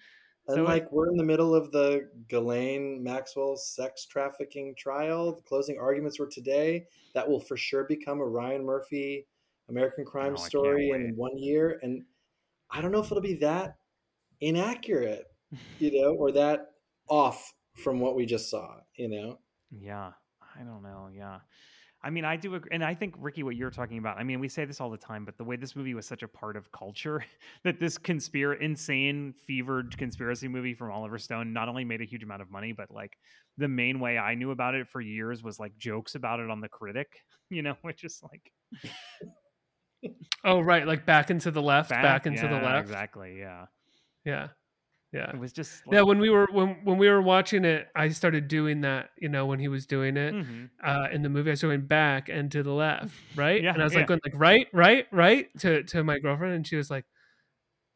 And, so, like, we're in the middle of the Ghislaine Maxwell sex trafficking trial. The closing arguments were today. That will for sure become a Ryan Murphy American Crime no, Story in one year. And I don't know if it'll be that inaccurate, you know, or that off from what we just saw, you know? Yeah. I don't know. Yeah. I mean, I do agree. And I think, Ricky, what you're talking about, I mean, we say this all the time, but the way this movie was such a part of culture that this conspira- insane, fevered conspiracy movie from Oliver Stone not only made a huge amount of money, but like the main way I knew about it for years was like jokes about it on The Critic, you know, which is like... Oh, right. Like back into the left, back, back into yeah, the left. Exactly. Yeah. Yeah. Yeah. It was just. Like... Yeah. When we were, when, when we were watching it, I started doing that, you know, when he was doing it mm-hmm. uh, in the movie, I started going back and to the left. Right. Yeah, and I was yeah. like, going like, right, right, right to, to my girlfriend. And she was like,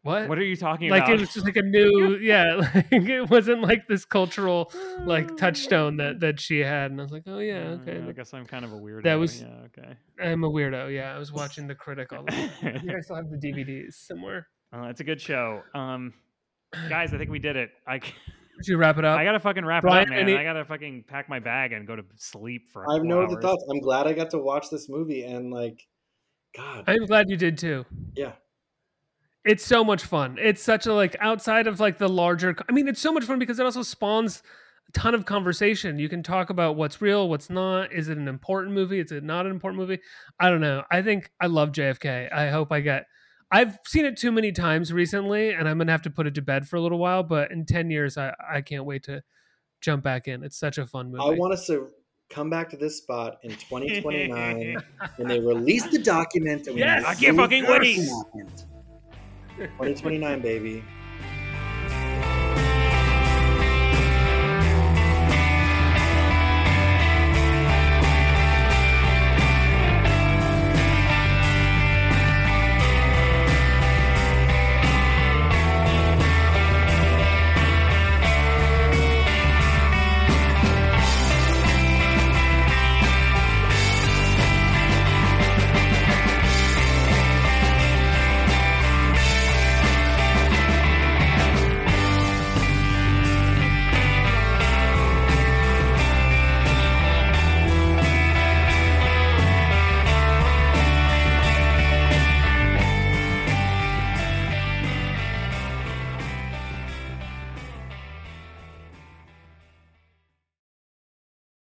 what, what are you talking like, about? Like, it was just like a new, yeah. Like it wasn't like this cultural, like touchstone that, that she had. And I was like, oh yeah. Okay. Yeah, I guess I'm kind of a weirdo. That was, yeah, okay. I'm a weirdo. Yeah. I was watching The Critic all the time. I think I still have the D V Ds somewhere. Uh, it's a good show. Um, guys, I think we did it. I Did you wrap it up? I got to fucking wrap Brian, it up, man. Any... I got to fucking pack my bag and go to sleep for I have no other thoughts. I'm glad I got to watch this movie and like, God. I'm glad you did too. Yeah. It's so much fun. It's such a like outside of like the larger, I mean, it's so much fun because it also spawns a ton of conversation. You can talk about what's real, what's not. Is it an important movie? Is it not an important movie? I don't know. I think I love J F K. I hope I get, I've seen it too many times recently and I'm going to have to put it to bed for a little while, but in ten years, I, I can't wait to jump back in. It's such a fun movie. I want us to come back to this spot in twenty twenty-nine when they release the document. And yes, I can't fucking wait. twenty twenty-nine, baby.